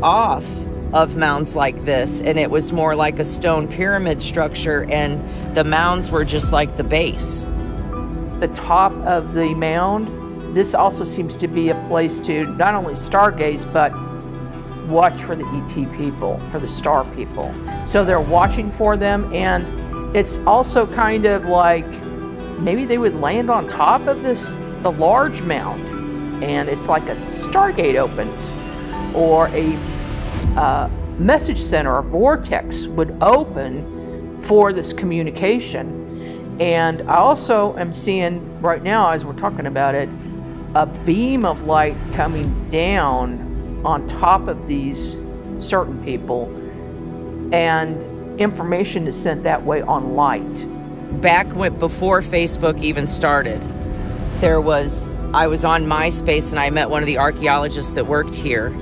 off of mounds like this, and it was more like a stone pyramid structure, and the mounds were just like the base. The top of the mound, this also seems to be a place to not only stargaze, but watch for the E T people, for the star people. So they're watching for them, and it's also kind of like maybe they would land on top of this, the large mound, and it's like a stargate opens, or a Uh, message center or vortex would open for this communication. And I also am seeing right now, as we're talking about it, a beam of light coming down on top of these certain people, and information is sent that way on light. Back when, before Facebook even started, there was, I was on MySpace and I met one of the archaeologists that worked here,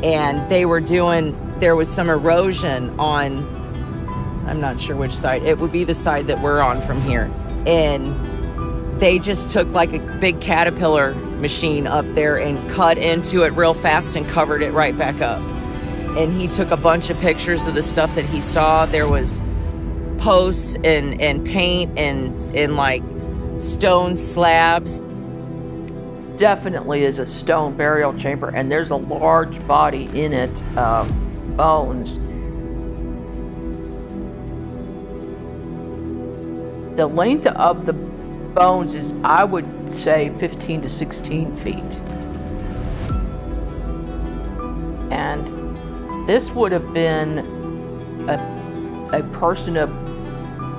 and they were doing, there was some erosion on, I'm not sure which side, it would be the side that we're on from here, and they just took like a big caterpillar machine up there and cut into it real fast and covered it right back up. And he took a bunch of pictures of the stuff that he saw. There was posts and, and paint and, and like stone slabs. Definitely is a stone burial chamber, and there's a large body in it, uh, bones. The length of the bones is, I would say, fifteen to sixteen feet. And this would have been a, a person of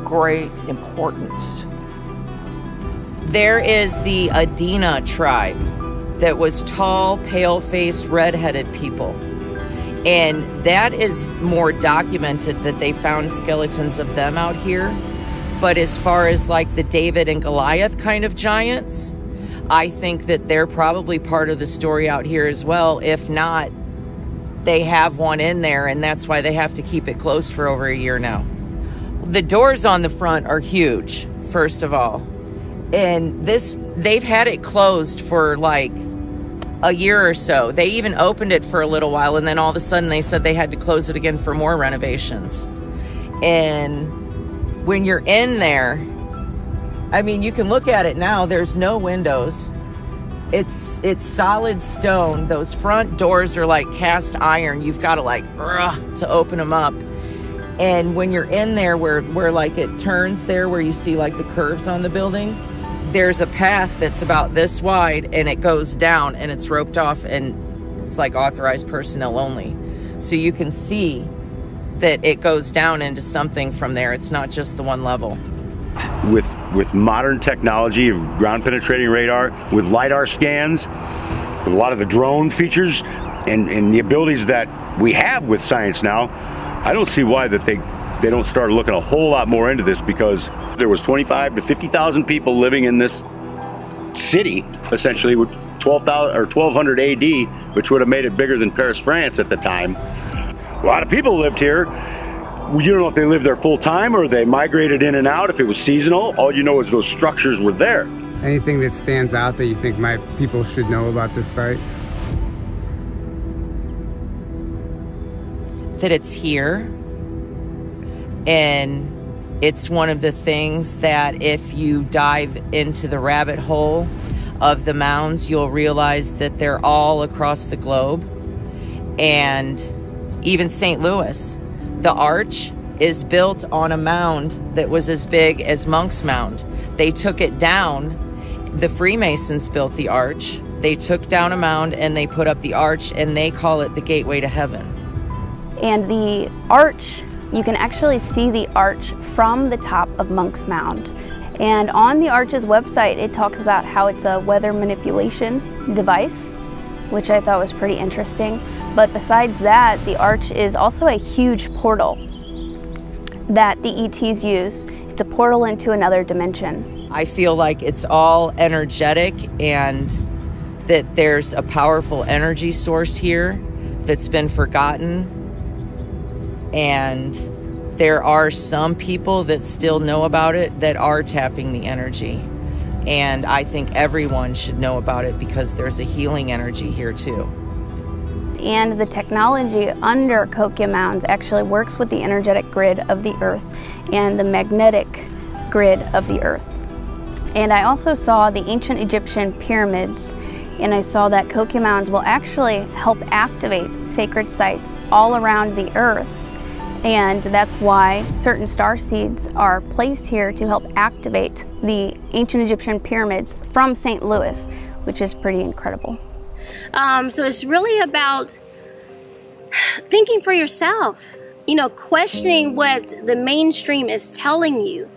great importance. There is the Adena tribe that was tall, pale-faced, red-headed people. And that is more documented that they found skeletons of them out here. But as far as like the David and Goliath kind of giants, I think that they're probably part of the story out here as well. If not, they have one in there, and that's why they have to keep it closed for over a year now. The doors on the front are huge, first of all. And this, they've had it closed for like a year or so. They even opened it for a little while, and then all of a sudden they said they had to close it again for more renovations. And when you're in there, I mean, you can look at it now, there's no windows. It's it's solid stone. Those front doors are like cast iron. You've got to like uh, to open them up. And when you're in there where, where like it turns there, where you see like the curves on the building, there's a path that's about this wide and it goes down and it's roped off and it's like authorized personnel only. So you can see that it goes down into something from there. It's not just the one level. With with modern technology of ground penetrating radar, with LIDAR scans, with a lot of the drone features and, and the abilities that we have with science now, I don't see why that they, they don't start looking a whole lot more into this, because there was twenty-five to fifty thousand people living in this city, essentially, with twelve thousand or twelve hundred A D, which would have made it bigger than Paris, France at the time. A lot of people lived here. You don't know if they lived there full time or they migrated in and out, if it was seasonal. All you know is those structures were there. Anything that stands out that you think my people should know about this site? That it's here, and it's one of the things that if you dive into the rabbit hole of the mounds, you'll realize that they're all across the globe, and even Saint Louis. The arch is built on a mound that was as big as Monk's Mound. They took it down. The Freemasons built the arch. They took down a mound and they put up the arch, and they call it the gateway to heaven. And the arch, you can actually see the arch from the top of Monk's Mound. And on the arch's website, it talks about how it's a weather manipulation device, which I thought was pretty interesting. But besides that, the arch is also a huge portal that the E Ts use. It's a portal into another dimension. I feel like it's all energetic, and that there's a powerful energy source here that's been forgotten. And there are some people that still know about it that are tapping the energy. And I think everyone should know about it, because there's a healing energy here too. And the technology under Cahokia Mounds actually works with the energetic grid of the earth and the magnetic grid of the earth. And I also saw the ancient Egyptian pyramids, and I saw that Cahokia Mounds will actually help activate sacred sites all around the earth. And that's why certain star seeds are placed here to help activate the ancient Egyptian pyramids from Saint Louis, which is pretty incredible. Um, so it's really about thinking for yourself, you know, questioning what the mainstream is telling you,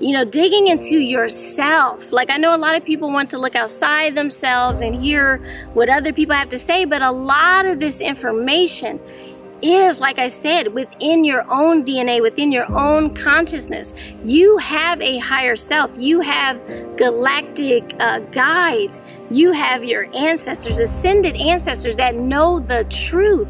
you know, digging into yourself. Like, I know a lot of people want to look outside themselves and hear what other people have to say, but a lot of this information is, like I said, within your own D N A, within your own consciousness. You have a higher self. You have galactic uh, guides. You have your ancestors, ascended ancestors that know the truth.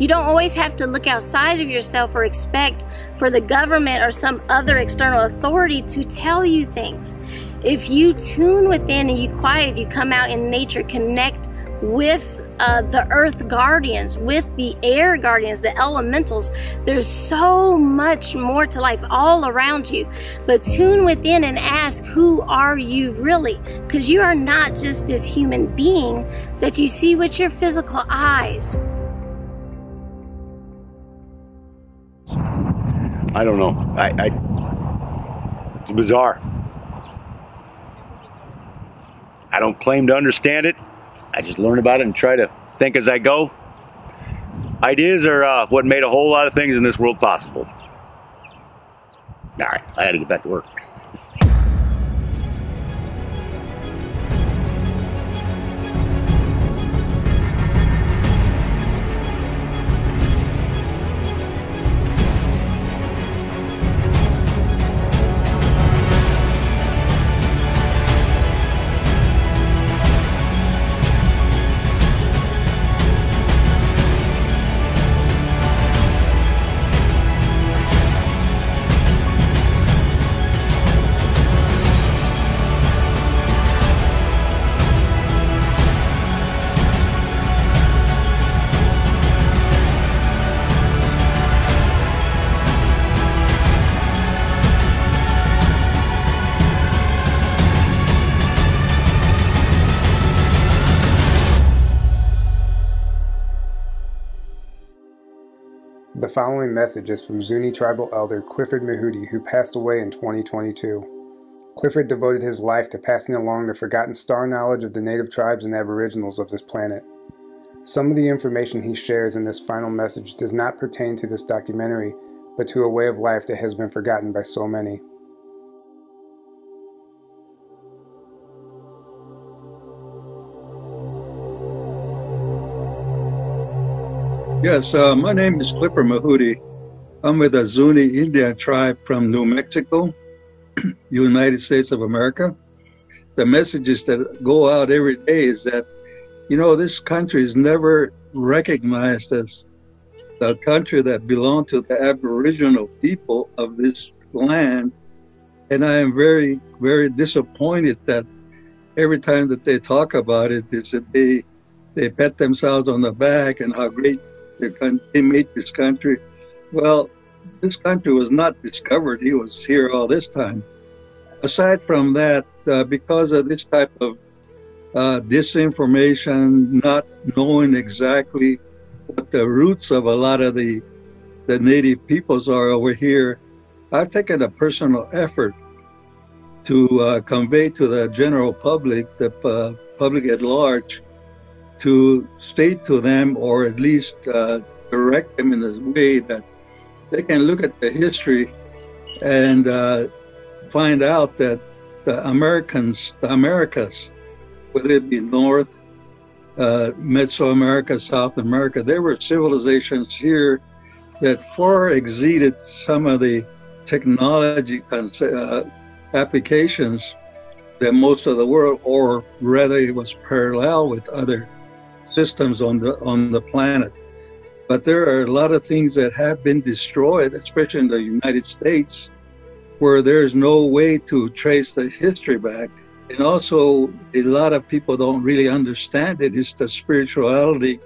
You don't always have to look outside of yourself or expect for the government or some other external authority to tell you things. If you tune within and you quiet, you come out in nature, connect with Uh, the earth guardians, with the air guardians, the elementals. There's so much more to life all around you. But tune within and ask, who are you really? Because you are not just this human being that you see with your physical eyes. I don't know. I, I it's bizarre. I don't claim to understand it. I just learn about it and try to think as I go. Ideas are uh, what made a whole lot of things in this world possible. All right, I gotta get back to work. The following message is from Zuni tribal elder Clifford Mahudi, who passed away in twenty twenty-two. Clifford devoted his life to passing along the forgotten star knowledge of the native tribes and aboriginals of this planet. Some of the information he shares in this final message does not pertain to this documentary, but to a way of life that has been forgotten by so many. Yes, uh, my name is Clifford Mahudi. I'm with a Zuni Indian tribe from New Mexico, United States of America. The messages that go out every day is that, you know, this country is never recognized as the country that belonged to the Aboriginal people of this land. And I am very, very disappointed that every time that they talk about it, is that they, they pat themselves on the back and how great they made this country. Well, this country was not discovered. He was here all this time. Aside from that, uh, because of this type of uh, disinformation, not knowing exactly what the roots of a lot of the, the native peoples are over here, I've taken a personal effort to uh, convey to the general public, the uh, public at large, to state to them, or at least uh, direct them in a way that they can look at the history and uh, find out that the Americans, the Americas, whether it be North, uh, Mesoamerica, South America, there were civilizations here that far exceeded some of the technology uh, applications that most of the world, or rather it was parallel with other systems on the on the planet. But there are a lot of things that have been destroyed, especially in the United States, where there's no way to trace the history back. And also, a lot of people don't really understand it. It's the spirituality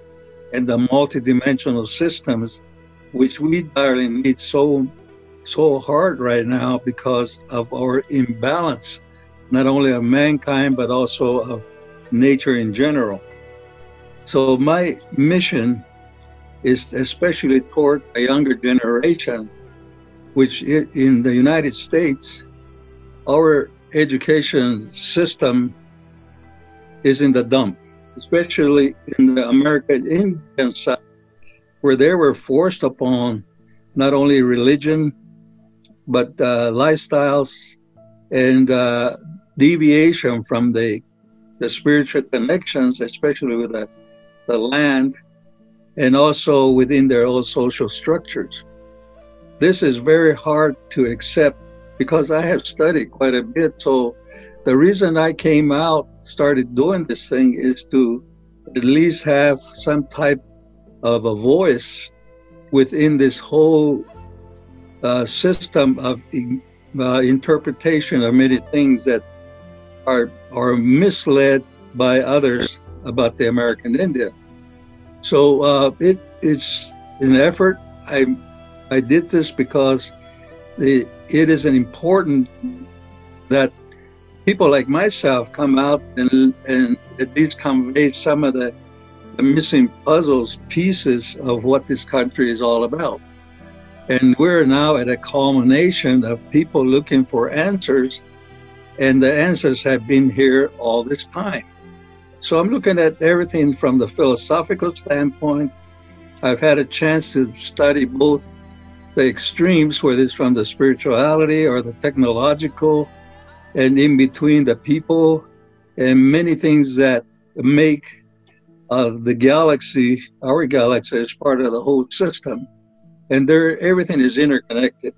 and the multidimensional systems, which we darling need so, so hard right now because of our imbalance, not only of mankind, but also of nature in general. So my mission is especially toward a younger generation, which in the United States, our education system is in the dump, especially in the American Indian side, where they were forced upon not only religion, but uh, lifestyles and uh, deviation from the, the spiritual connections, especially with that the land, and also within their own social structures. This is very hard to accept because I have studied quite a bit. So the reason I came out, started doing this thing, is to at least have some type of a voice within this whole uh, system of uh, interpretation of many things that are, are misled by others about the American Indian. So uh, it, it's an effort. I, I did this because the, it is an important that people like myself come out and, and at least convey some of the, the missing puzzles, pieces of what this country is all about. And we're now at a culmination of people looking for answers, and the answers have been here all this time. So I'm looking at everything from the philosophical standpoint. I've had a chance to study both the extremes, whether it's from the spirituality or the technological, and in between the people, and many things that make uh, the galaxy, our galaxy, as part of the whole system. And there, everything is interconnected.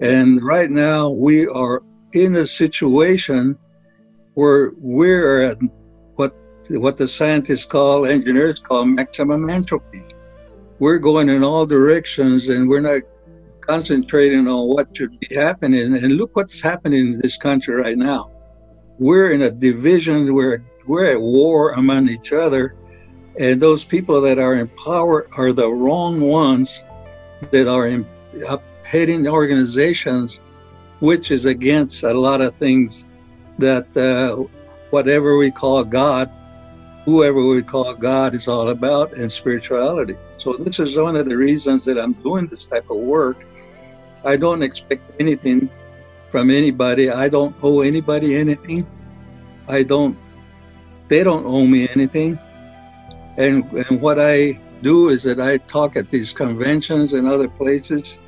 And right now we are in a situation where we're at What, what the scientists call, engineers call, maximum entropy. We're going in all directions and we're not concentrating on what should be happening. And look what's happening in this country right now. We're in a division, we're, we're at war among each other. And those people that are in power are the wrong ones that are in, heading organizations, which is against a lot of things that uh, whatever we call God whoever we call God is all about, and spirituality. So this is one of the reasons that I'm doing this type of work. I don't expect anything from anybody. I don't owe anybody anything. I don't, they don't owe me anything. And, and what I do is that I talk at these conventions and other places,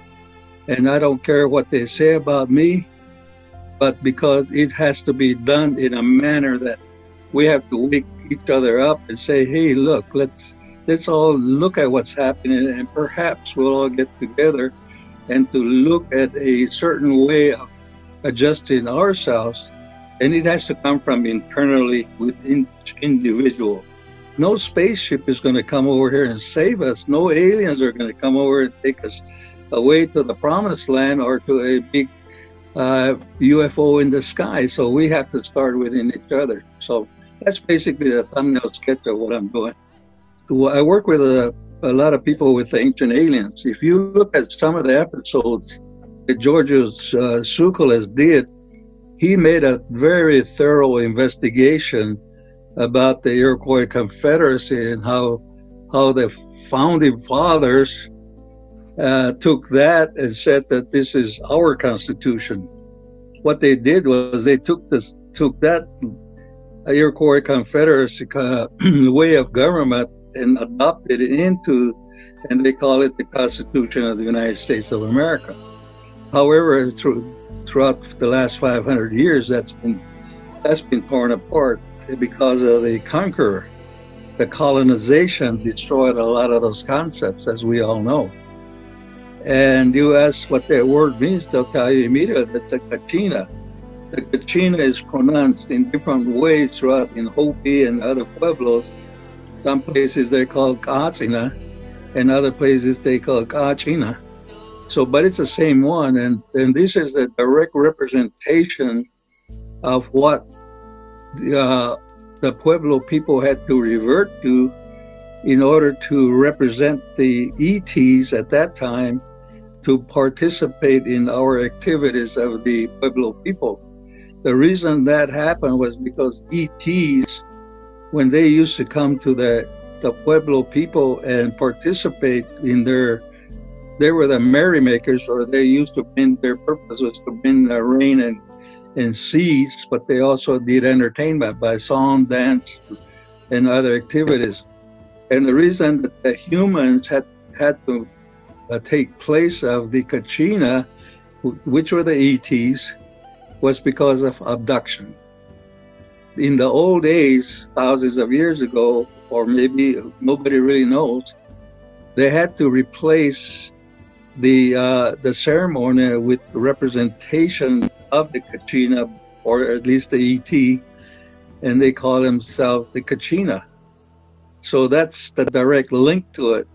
and I don't care what they say about me, but because it has to be done in a manner that we have to wake each other up and say, hey, look, let's let's all look at what's happening, and perhaps we'll all get together and to look at a certain way of adjusting ourselves. And it has to come from internally within each individual. No spaceship is going to come over here and save us. No aliens are going to come over and take us away to the promised land or to a big uh, U F O in the sky. So we have to start within each other. So that's basically the thumbnail sketch of what I'm doing. I work with a, a lot of people with the ancient aliens. If you look at some of the episodes that Giorgio uh, Tsoukalos did, he made a very thorough investigation about the Iroquois Confederacy and how how the founding fathers uh, took that and said that this is our constitution. What they did was they took this took that Iroquois Confederacy uh, way of government and adopted it into, and they call it the Constitution of the United States of America. However, through, throughout the last five hundred years, that's been that's been torn apart because of the conqueror. The colonization destroyed a lot of those concepts, as we all know. And you ask what that word means, they'll tell you immediately, it's the Kachina. The Kachina is pronounced in different ways throughout in Hopi and other pueblos. Some places they're called Kachina, and other places they call Kachina. So, but it's the same one, and, and this is the direct representation of what the, uh, the Pueblo people had to revert to in order to represent the E Ts at that time to participate in our activities of the Pueblo people. The reason that happened was because E Ts, when they used to come to the, the Pueblo people and participate in their, they were the merrymakers, or they used to bring, their purpose was to bring the rain and and seas, but they also did entertainment by song, dance, and other activities. And the reason that the humans had had to uh, take place of the Kachina, which were the E Ts, was because of abduction. In the old days, thousands of years ago, or maybe nobody really knows, they had to replace the uh, the ceremony with representation of the Kachina, or at least the E T, and they call themselves the Kachina. So that's the direct link to it.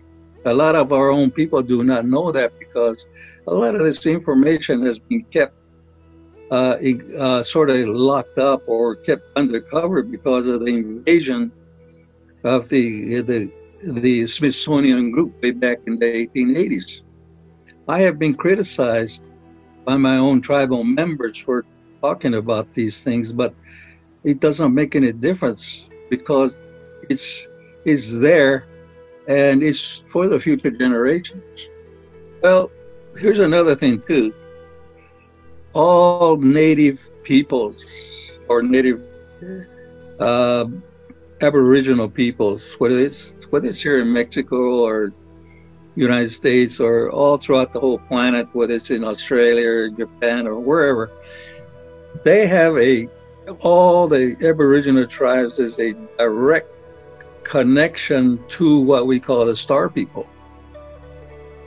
A lot of our own people do not know that, because a lot of this information has been kept uh, uh, sort of locked up or kept undercover because of the invasion of the, the, the Smithsonian group way back in the eighteen eighties. I have been criticized by my own tribal members for talking about these things, but it doesn't make any difference, because it's it's there, and it's for the future generations. Well, here's another thing too. All native peoples, or native uh, Aboriginal peoples, whether it's whether it's here in Mexico or United States, or all throughout the whole planet, whether it's in Australia or Japan or wherever, they have a, all the Aboriginal tribes is a direct connection to what we call the Star People.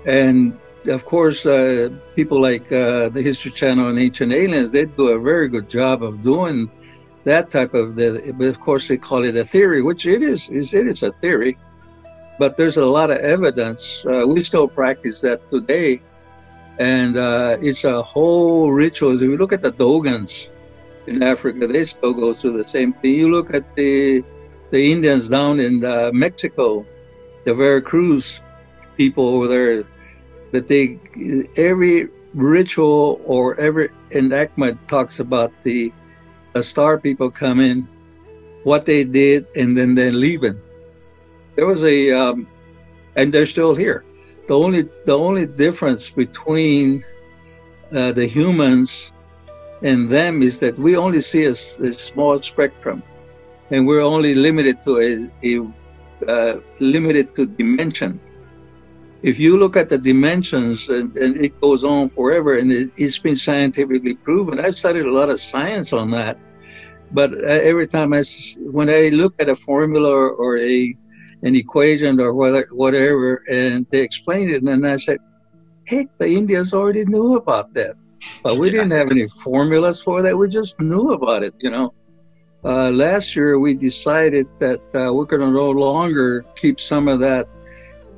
And of course, uh, people like uh, the History Channel and Ancient Aliens, they do a very good job of doing that type of, the, but of course they call it a theory, which it is, is it is a theory. But there's a lot of evidence. Uh, we still practice that today. And uh, it's a whole ritual. If you look at the Dogons in Africa, they still go through the same thing. You look at the, the Indians down in uh, Mexico, the Veracruz people over there, that they, every ritual or every enactment talks about the, the Star People come in what they did, and then they're leaving. There was a, um, and they're still here. The only the only difference between uh, the humans and them is that we only see a, a small spectrum, and we're only limited to a, a uh, limited to dimension. If you look at the dimensions, and, and it goes on forever, and it, it's been scientifically proven. I've studied a lot of science on that, but every time I, when I look at a formula or a an equation or whether, whatever, and they explained it, and I said, heck, the Indians already knew about that. But we yeah. didn't have any formulas for that. We just knew about it, you know. Uh, last year, we decided that uh, we're going to no longer keep some of that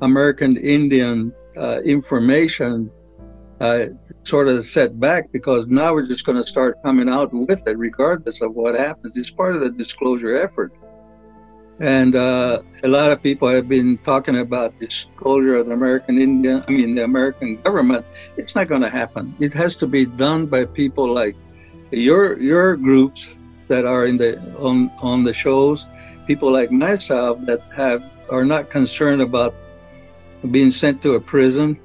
American Indian uh, information uh, sort of set back, because now we're just going to start coming out with it regardless of what happens. It's part of the disclosure effort. And uh, a lot of people have been talking about disclosure of the American Indian, I mean, the American government. It's not going to happen. It has to be done by people like your your groups that are in the on on the shows, people like myself that have are not concerned about being sent to a prison,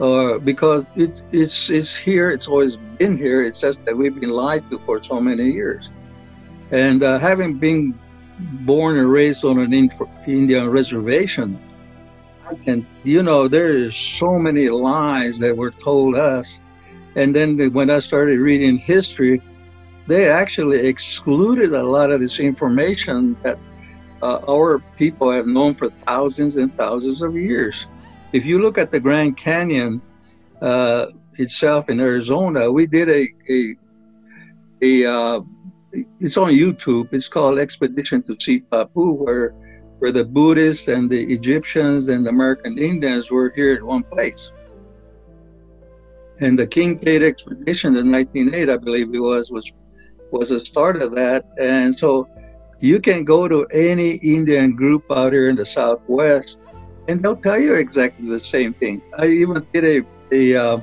or because it's it's it's here. It's always been here. It's just that we've been lied to for so many years, and uh, having been born and raised on an Indian reservation, I can, you know, there is so many lies that were told us. And then the, when I started reading history, they actually excluded a lot of this information that uh, our people have known for thousands and thousands of years. If you look at the Grand Canyon uh, itself in Arizona, we did a a, a uh, it's on YouTube. It's called Expedition to Sipapu, where where the Buddhists and the Egyptians and the American Indians were here at one place. And the Kincaid expedition in nineteen oh eight, I believe it was, was was the start of that. And so you can go to any Indian group out here in the Southwest, and they'll tell you exactly the same thing. I even did a, a uh,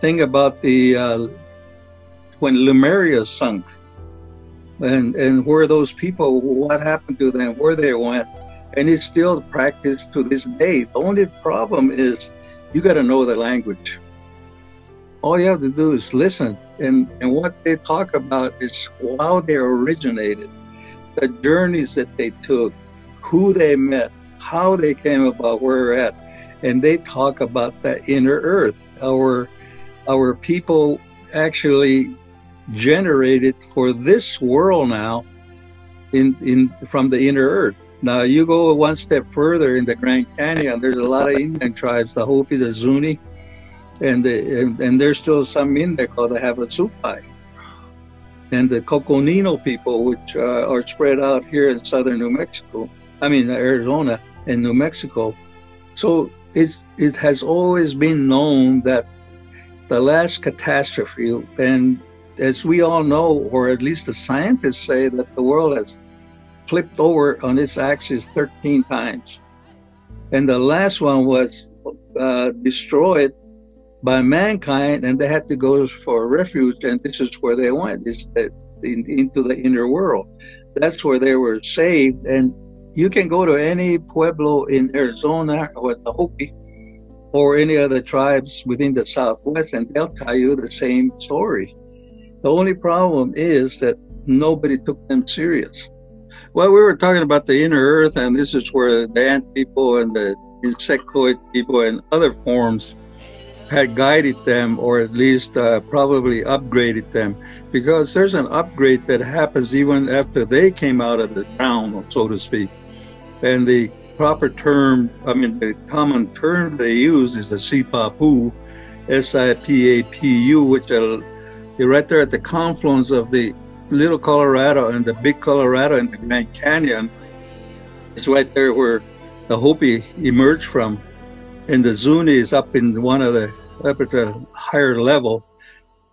thing about the uh, when Lumiere sunk. And, and where those people, what happened to them, where they went. And it's still practiced to this day. The only problem is you got to know the language. All you have to do is listen. And, and what they talk about is how they originated, the journeys that they took, who they met, how they came about where we're at. And they talk about the inner earth. Our, our people actually generated for this world now in in from the inner earth. Now you go one step further in the Grand Canyon, there's a lot of Indian tribes, the Hopi, the Zuni, and the, and, and there's still some in there called the Havasupai and the Coconino people, which uh, are spread out here in southern New Mexico, I mean Arizona and New Mexico. So it's it has always been known that the last catastrophe, and as we all know, or at least the scientists say, that the world has flipped over on its axis thirteen times. And the last one was uh, destroyed by mankind, and they had to go for refuge, and this is where they went, is that in, into the inner world. That's where they were saved, and you can go to any pueblo in Arizona or the Hopi or any other tribes within the Southwest, and they'll tell you the same story. The only problem is that nobody took them serious. Well, we were talking about the inner earth, and this is where the ant people and the insectoid people and other forms had guided them, or at least uh, probably upgraded them, because there's an upgrade that happens even after they came out of the ground, so to speak. And the proper term, I mean, the common term they use is the Sipapu, S I P A P U, which are right there at the confluence of the Little Colorado and the Big Colorado and the Grand Canyon. It's right there where the Hopi emerged from, and the Zuni is up in one of the up at the higher level,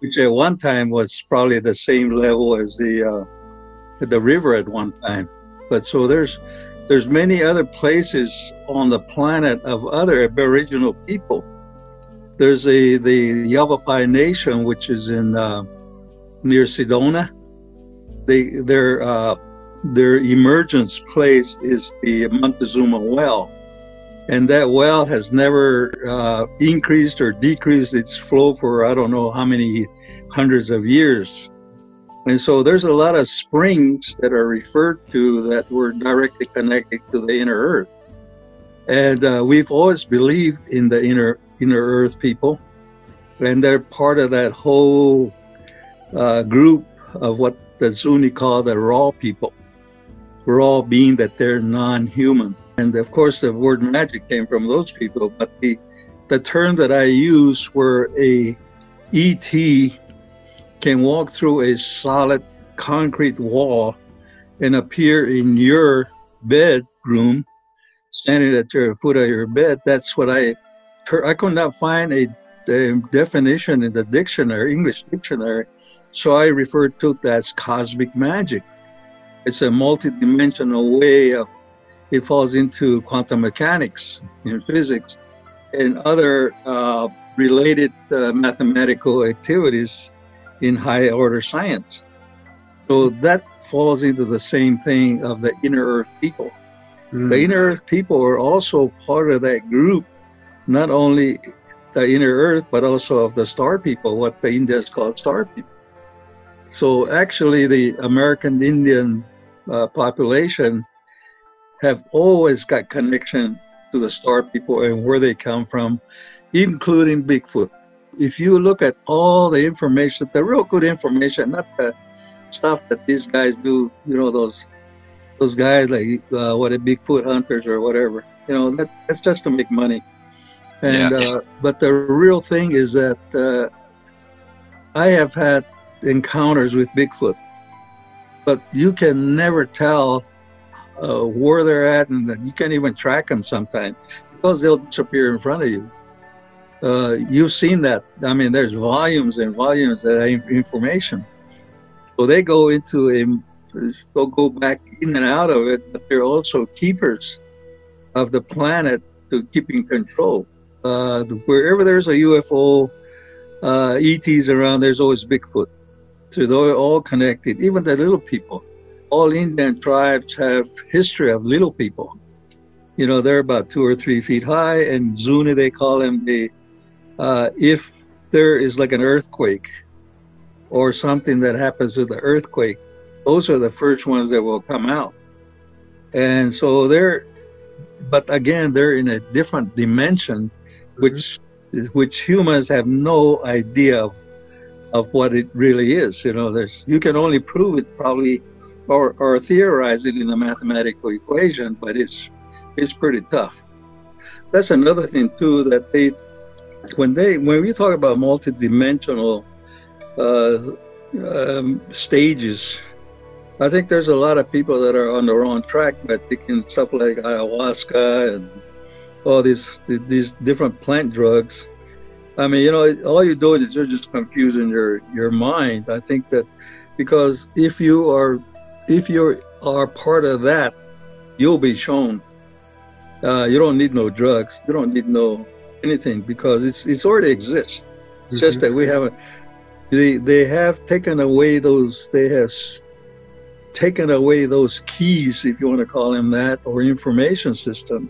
which at one time was probably the same level as the uh, the river at one time. But so there's there's many other places on the planet of other Aboriginal people. There's a, the Yavapai Nation, which is in uh, near Sedona. They, they're uh, their emergence place is the Montezuma Well. And that well has never uh, increased or decreased its flow for I don't know how many hundreds of years. And so there's a lot of springs that are referred to that were directly connected to the inner earth. And uh, we've always believed in the inner inner earth people. And they're part of that whole uh, group of what the Zuni call the raw people. Raw being that they're non-human. And of course, the word magic came from those people, but the, the term that I used were a E T can walk through a solid concrete wall and appear in your bedroom, standing at your foot of your bed. That's what I, I could not find a, a definition in the dictionary, English dictionary, so I referred to that as cosmic magic. It's a multidimensional way of, it falls into quantum mechanics in physics and other uh, related uh, mathematical activities in high order science. So that falls into the same thing of the inner earth people. Mm. The inner earth people are also part of that group, not only the inner earth, but also of the star people, what the Indians call star people. So actually the American Indian uh, population have always got connection to the star people and where they come from, including Bigfoot. If you look at all the information, the real good information, not the stuff that these guys do, you know, those those guys like, uh, what, a Bigfoot hunters or whatever, you know, that, that's just to make money. And yeah. uh, But the real thing is that uh, I have had encounters with Bigfoot, but you can never tell Uh, where they're at, and you can't even track them sometimes because they'll disappear in front of you. Uh, you've seen that. I mean, there's volumes and volumes of information. So they go into a, they'll go back in and out of it, but they're also keepers of the planet to keeping control. Uh, wherever there's a U F O, uh, E Ts around, there's always Bigfoot. So they're all connected, even the little people. All Indian tribes have history of little people. You know, they're about two or three feet high, and Zuni, they call them the, uh, if there is like an earthquake or something that happens with the earthquake, those are the first ones that will come out. And so they're, but again, they're in a different dimension, which, which humans have no idea of, of what it really is. You know, there's, you can only prove it probably Or, or theorize it in a mathematical equation, but it's it's pretty tough. That's another thing too, that they when they when we talk about multidimensional uh, um, stages, I think there's a lot of people that are on the wrong track by taking stuff like ayahuasca and all these these different plant drugs. I mean, you know, all you're doing is you're just confusing your your mind. I think that because if you are If you are part of that, you'll be shown. Uh, you don't need no drugs. You don't need no anything because it's it's already exists. It's mm-hmm. just that we haven't. They they have taken away those. They have taken away those keys, if you want to call them that, or information systems,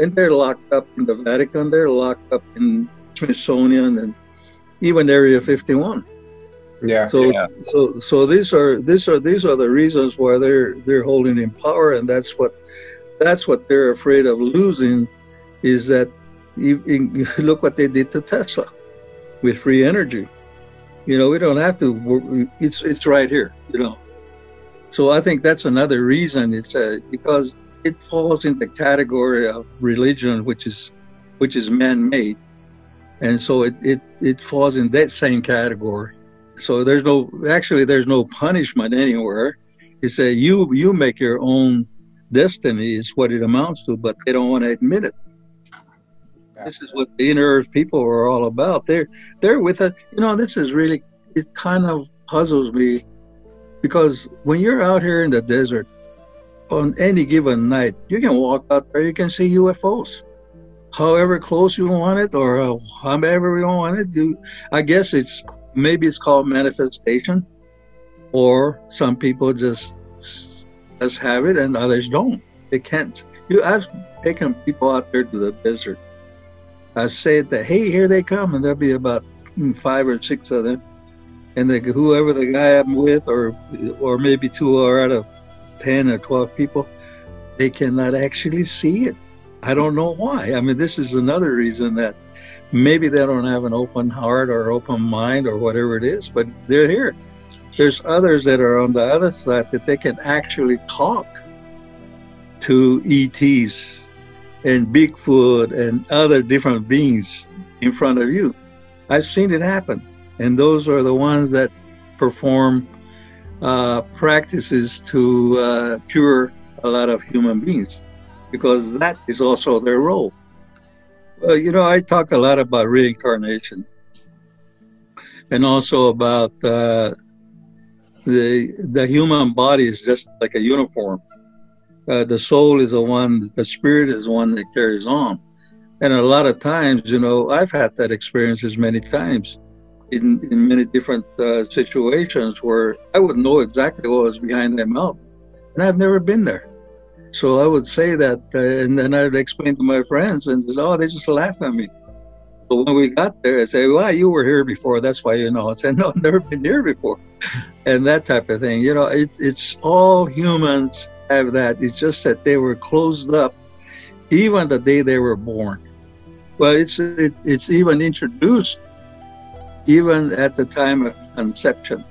and they're locked up in the Vatican. They're locked up in Smithsonian and even Area fifty-one. Yeah. So, yeah. so, so these are these are these are the reasons why they're they're holding in power, and that's what that's what they're afraid of losing, is that you, you look what they did to Tesla with free energy. You know, we don't have to. It's it's right here. You know, so I think that's another reason. It's a, because it falls in the category of religion, which is which is man-made, and so it it it falls in that same category. So there's no, actually there's no punishment anywhere. It's a, you you make your own destiny is what it amounts to, but they don't want to admit it. This is what the inner earth people are all about. They're, they're with us. You know, this is really, it kind of puzzles me because when you're out here in the desert on any given night, you can walk out there, you can see U F Os. However close you want it or however you want it, you, I guess it's, maybe it's called manifestation, or some people just us have it and others don't. They can't. You, I've taken people out there to the desert. I say that, hey, here they come, and there'll be about five or six of them, and they, whoever the guy I'm with, or or maybe two are out of ten or twelve people, they cannot actually see it. I don't know why. I mean, this is another reason that maybe they don't have an open heart or open mind or whatever it is, but they're here. There's others that are on the other side that they can actually talk to E Ts and Bigfoot and other different beings in front of you. I've seen it happen. And those are the ones that perform uh, practices to uh, cure a lot of human beings, because that is also their role. Uh, you know, I talk a lot about reincarnation, and also about uh, the the human body is just like a uniform. Uh, the soul is the one, the spirit is the one that carries on. And a lot of times, you know, I've had that experiences many times in, in many different uh, situations where I would know exactly what was behind that mountain, and I've never been there. So I would say that, uh, and then I would explain to my friends, and says, oh, they just laugh at me. But when we got there, I say, well, you were here before, that's why you know. I said, no, I've never been here before. And that type of thing. You know, it, it's all humans have that. It's just that they were closed up even the day they were born. Well, it's, it, it's even introduced even at the time of conception.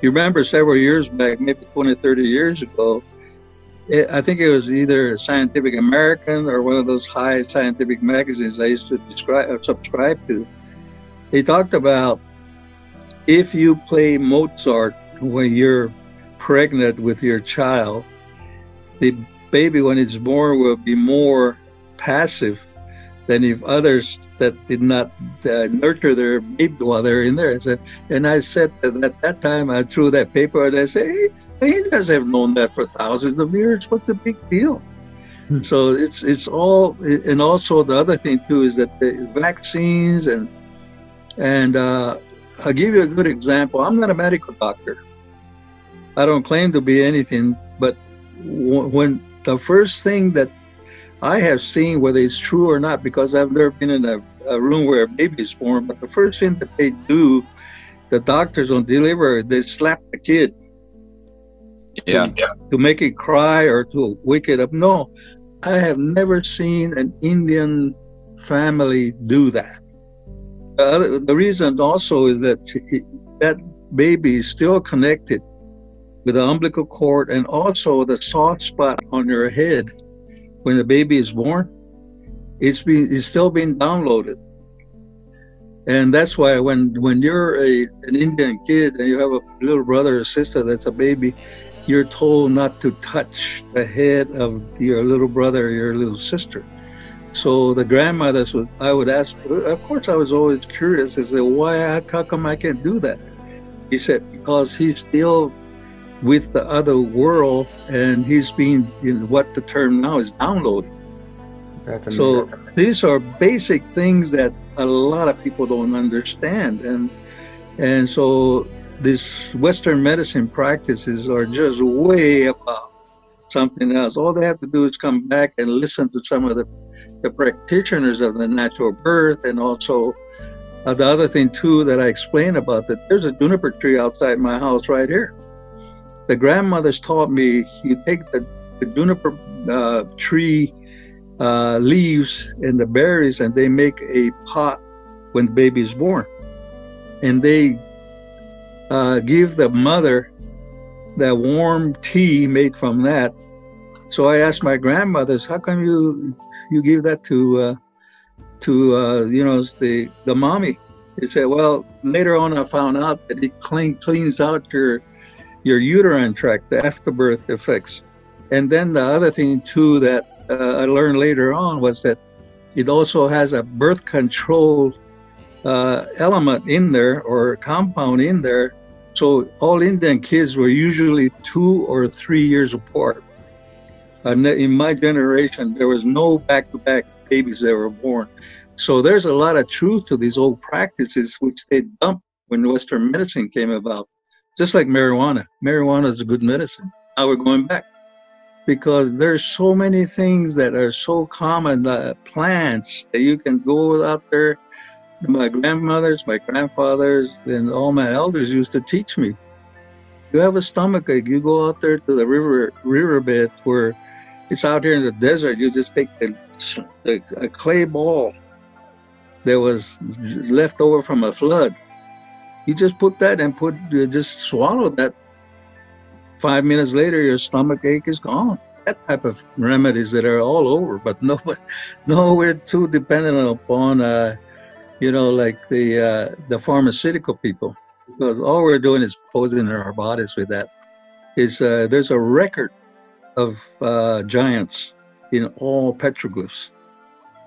You remember several years back, maybe twenty, thirty years ago, I think it was either Scientific American or one of those high scientific magazines I used to describe, or subscribe to. They talked about if you play Mozart when you're pregnant with your child, the baby when it's born will be more passive than if others that did not uh, nurture their baby while they're in there. I said, and I said that at that time I threw that paper and I said, hey, you guys have known that for thousands of years. What's the big deal? Hmm. So it's it's all, and also the other thing too is that the vaccines and and uh, I'll give you a good example. I'm not a medical doctor. I don't claim to be anything, but w when the first thing that I have seen, whether it's true or not, because I've never been in a, a room where a baby is born, but the first thing that they do, the doctors on delivery, they slap the kid. Yeah. To, to make it cry or to wake it up. No, I have never seen an Indian family do that. Uh, the reason also is that it, that baby is still connected with the umbilical cord, and also the soft spot on your head when the baby is born, it's, be, it's still being downloaded. And that's why when, when you're a, an Indian kid and you have a little brother or sister that's a baby, you're told not to touch the head of your little brother or your little sister. So the grandmothers, was, I would ask, of course I was always curious, I said, why, how come I can't do that? He said, because he's still with the other world and he's being, in what the term now is, downloaded. That's so amazing. These are basic things that a lot of people don't understand. And, and so these Western medicine practices are just way above something else. All they have to do is come back and listen to some of the, the practitioners of the natural birth. And also uh, the other thing too that I explain about, that there's a juniper tree outside my house right here. The grandmothers taught me, you take the, the juniper uh, tree uh, leaves and the berries, and they make a pot when the baby is born. And they Uh, give the mother that warm tea made from that. So I asked my grandmothers, how come you you give that to uh, to uh, you know, the the mommy? They said, well, later on I found out that it clean, cleans out your your uterine tract, the afterbirth effects. And then the other thing too that uh, I learned later on was that it also has a birth control uh, element in there, or compound in there. So all Indian kids were usually two or three years apart. And in my generation, there was no back-to-back babies that were born. So there's a lot of truth to these old practices, which they dumped when Western medicine came about. Just like marijuana. Marijuana is a good medicine. Now we're going back. because there's so many things that are so common, uh, plants that you can go out there. My grandmothers, my grandfathers, and all my elders used to teach me. You have a stomachache, you go out there to the river riverbed where it's out here in the desert. You just take the, the, a clay ball that was left over from a flood. You just put that and put, you just swallow that. Five minutes later, your stomach ache is gone. That type of remedies that are all over, but no, no, we're too dependent upon, uh, you know, like the uh, the pharmaceutical people, because all we're doing is poisoning our bodies with that. It's, uh, there's a record of uh, giants in all petroglyphs.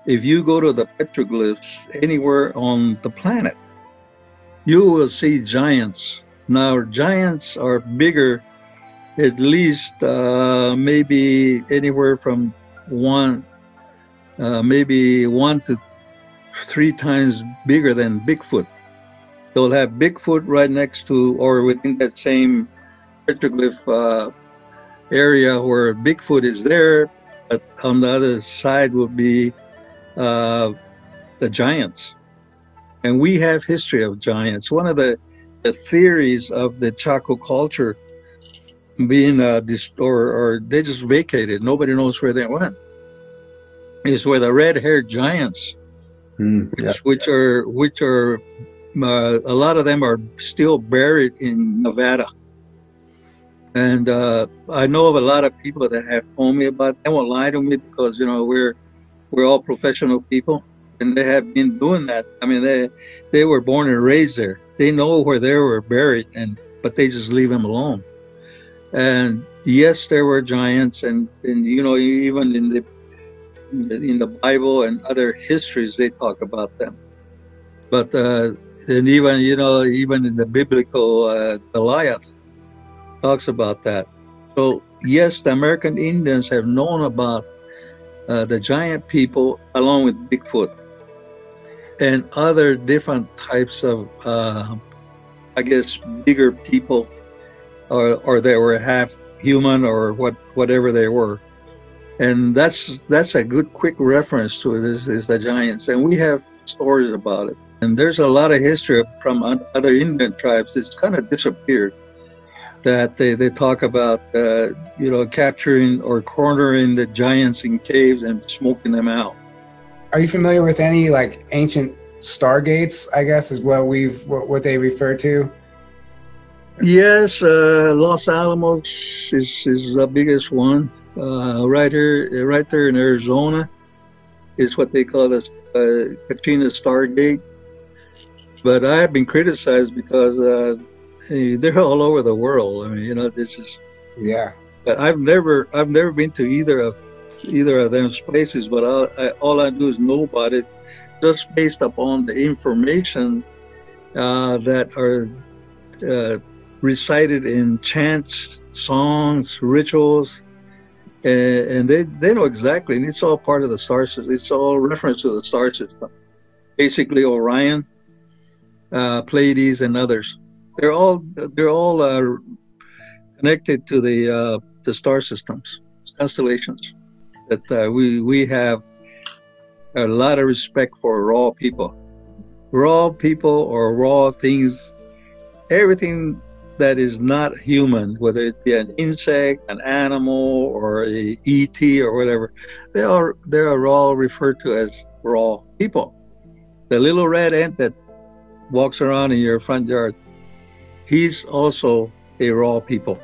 If you go to the petroglyphs anywhere on the planet, you will see giants. Now, giants are bigger, at least uh, maybe anywhere from one, uh, maybe one to three times bigger than Bigfoot. They'll have Bigfoot right next to, or within that same petroglyph uh, area where Bigfoot is there, but on the other side will be uh, the giants. And we have history of giants. One of the, the theories of the Chaco culture being uh, dis or, or they just vacated, nobody knows where they went, is where the red-haired giants, mm, which, yeah, which yeah. are which are uh, a lot of them are still buried in Nevada, and uh, I know of a lot of people that have told me about. They won't lie to me because you know we're we're all professional people, and they have been doing that. I mean they they were born and raised there. They know where they were buried, and but they just leave them alone. And yes, there were giants, and, and you know, even in the in the Bible and other histories, they talk about them. But uh, and even you know, even in the biblical uh, Goliath talks about that. So yes, the American Indians have known about uh, the giant people, along with Bigfoot and other different types of, uh, I guess, bigger people. Or, or they were half human, or what, whatever they were, and that's that's a good quick reference to this is the giants, and we have stories about it. And there's a lot of history from other Indian tribes. It's kind of disappeared. That they they talk about uh, you know capturing or cornering the giants in caves and smoking them out. Are you familiar with any like ancient stargates? I guess is what we've what, what they refer to. Yes, uh, Los Alamos is, is the biggest one. Uh, right here, right there in Arizona, is what they call the uh, Kachina Stargate. But I have been criticized because uh, they're all over the world. I mean, you know, this is yeah. But I've never, I've never been to either of either of them spaces. But all I, all I do is know about it, just based upon the information uh, that are. Uh, recited in chants, songs, rituals, and, and they, they know exactly, and it's all part of the star system. It's all reference to the star system. Basically, Orion, uh, Pleiades, and others. They're all they're all uh, connected to the uh, the star systems, constellations. That uh, we we have a lot of respect for raw people, raw people or raw things. Everything that is not human, whether it be an insect, an animal, or a E T or whatever, they are they are all referred to as raw people. The little red ant that walks around in your front yard, he's also a raw people.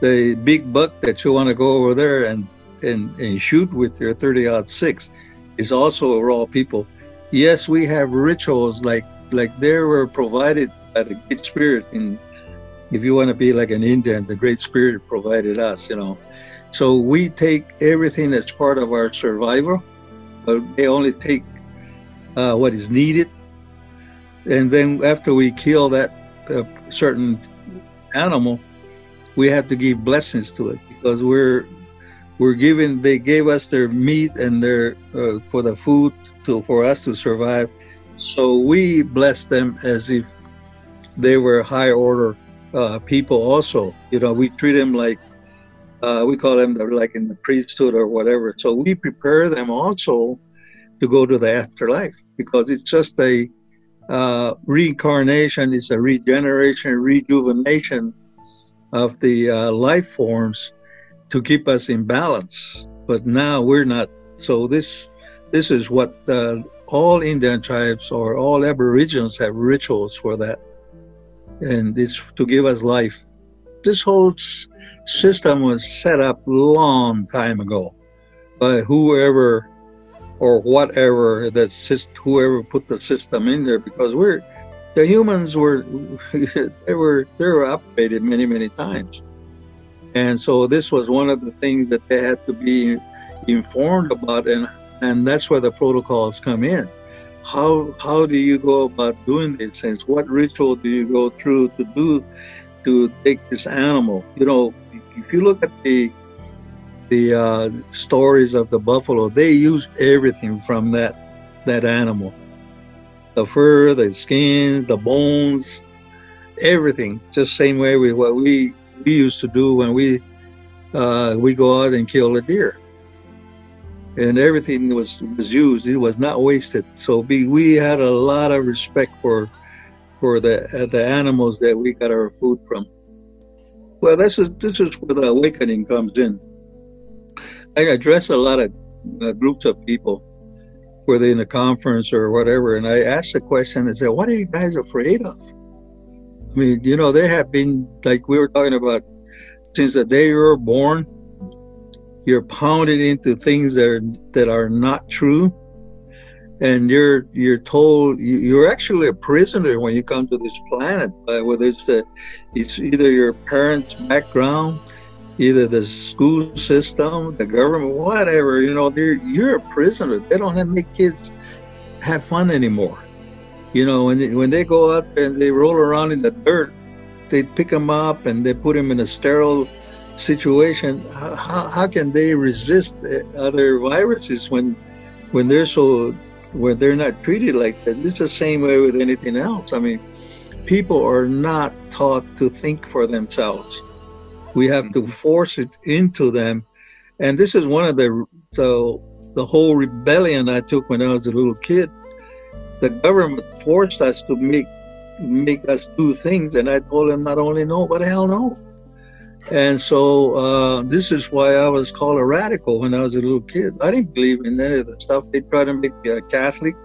The big buck that you want to go over there and and, and shoot with your thirty aught six is also a raw people. Yes, we have rituals like like they were provided. The Great Spirit, and if you want to be like an Indian, the Great Spirit provided us, you know. So we take everything that's part of our survival, but they only take uh, what is needed. And then after we kill that uh, certain animal, we have to give blessings to it because we're we're giving. They gave us their meat and their uh, for the food to for us to survive. So we bless them as if. They were high order uh, people also. You know, we treat them like Uh, we call them, they're like in the priesthood or whatever. So we prepare them also to go to the afterlife, because it's just a uh, reincarnation, it's a regeneration, rejuvenation of the uh, life forms to keep us in balance. But now we're not. So this this is what uh, all Indian tribes or all Aboriginals have rituals for that. And it's to give us life. This whole system was set up long time ago by whoever or whatever that system, whoever put the system in there, because we're the humans were they were they were updated many many times, and so this was one of the things that they had to be informed about, and and that's where the protocols come in. How how do you go about doing these things? What ritual do you go through to do to take this animal? You know, if you look at the the uh, stories of the buffalo, they used everything from that that animal. The fur, the skin, the bones, everything. Just same way with what we, we used to do when we uh, we go out and kill a deer. And everything was, was used, it was not wasted. So we, we had a lot of respect for for the uh, the animals that we got our food from. Well, this is, this is where the awakening comes in. I address a lot of uh, groups of people, whether in a conference or whatever, and I asked the question and said, what are you guys afraid of? I mean, you know, they have been, like we were talking about, since the day you were born, you're pounded into things that are, that are not true. And you're you're told you're actually a prisoner when you come to this planet. By whether it's the, it's either your parents' background, either the school system, the government, whatever. You know, they're, you're a prisoner. They don't have to make kids have fun anymore. You know, when they, when they go out and they roll around in the dirt, they pick them up and they put them in a sterile situation. How how can they resist other viruses when when they're so where they're not treated like that? It's the same way with anything else. I mean, people are not taught to think for themselves. We have to force it into them. And this is one of the, the, the whole rebellion I took when I was a little kid. The government forced us to make, make us do things. And I told them not only no, but hell no. And so uh, this is why I was called a radical when I was a little kid. I didn't believe in any of the stuff. They tried to make me a Catholic.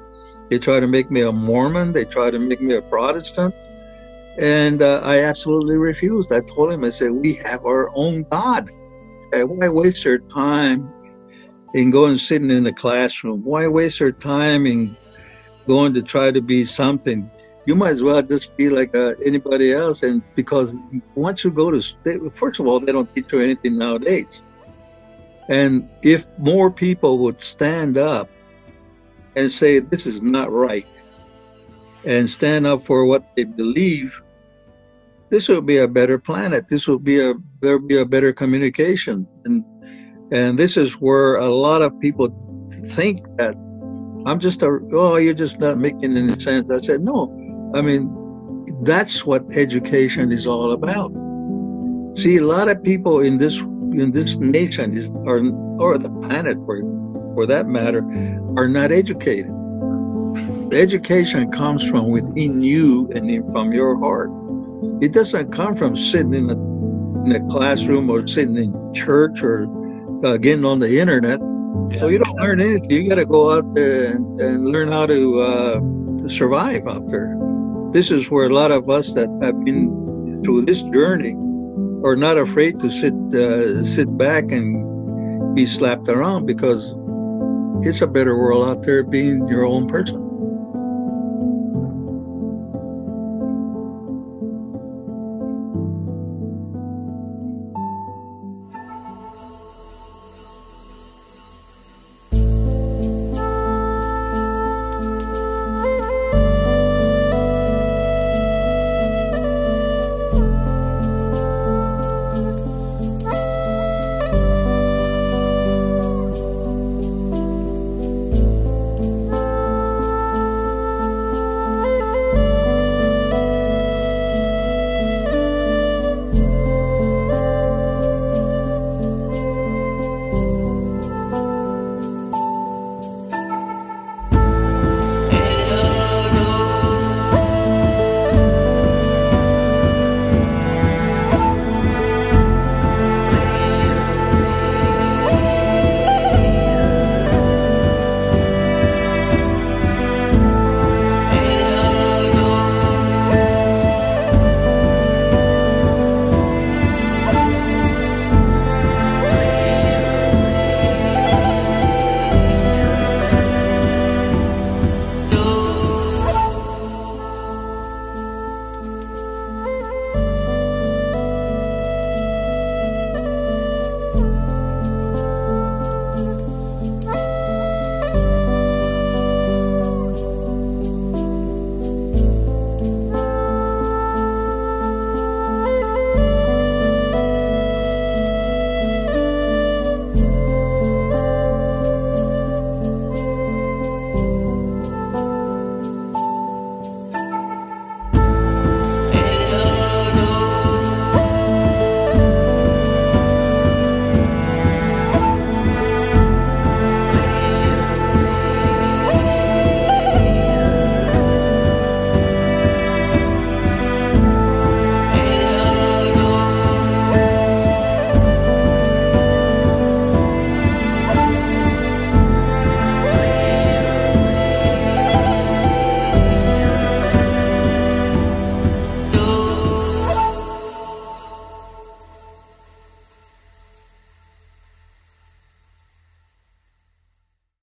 They tried to make me a Mormon. They tried to make me a Protestant. And uh, I absolutely refused. I told him, I said, we have our own God. Why waste our time in going sitting in the classroom? Why waste our time in going to try to be something? You might as well just be like uh, anybody else. And because once you go to, they, first of all, they don't teach you anything nowadays. And if more people would stand up and say, this is not right, and stand up for what they believe, this would be a better planet. This would be a, there would be a better communication. And, and this is where a lot of people think that I'm just a, oh, you're just not making any sense. I said, no. I mean, that's what education is all about. See, a lot of people in this in this nation is, or, or the planet for, for that matter, are not educated. The education comes from within you and in, from your heart. It doesn't come from sitting in a, in a classroom or sitting in church or uh, getting on the internet. Yeah. So you don't learn anything. You got to go out there and, and learn how to uh, survive out there. This is where a lot of us that have been through this journey are not afraid to sit uh, sit back and be slapped around, because it's a better world out there being your own person.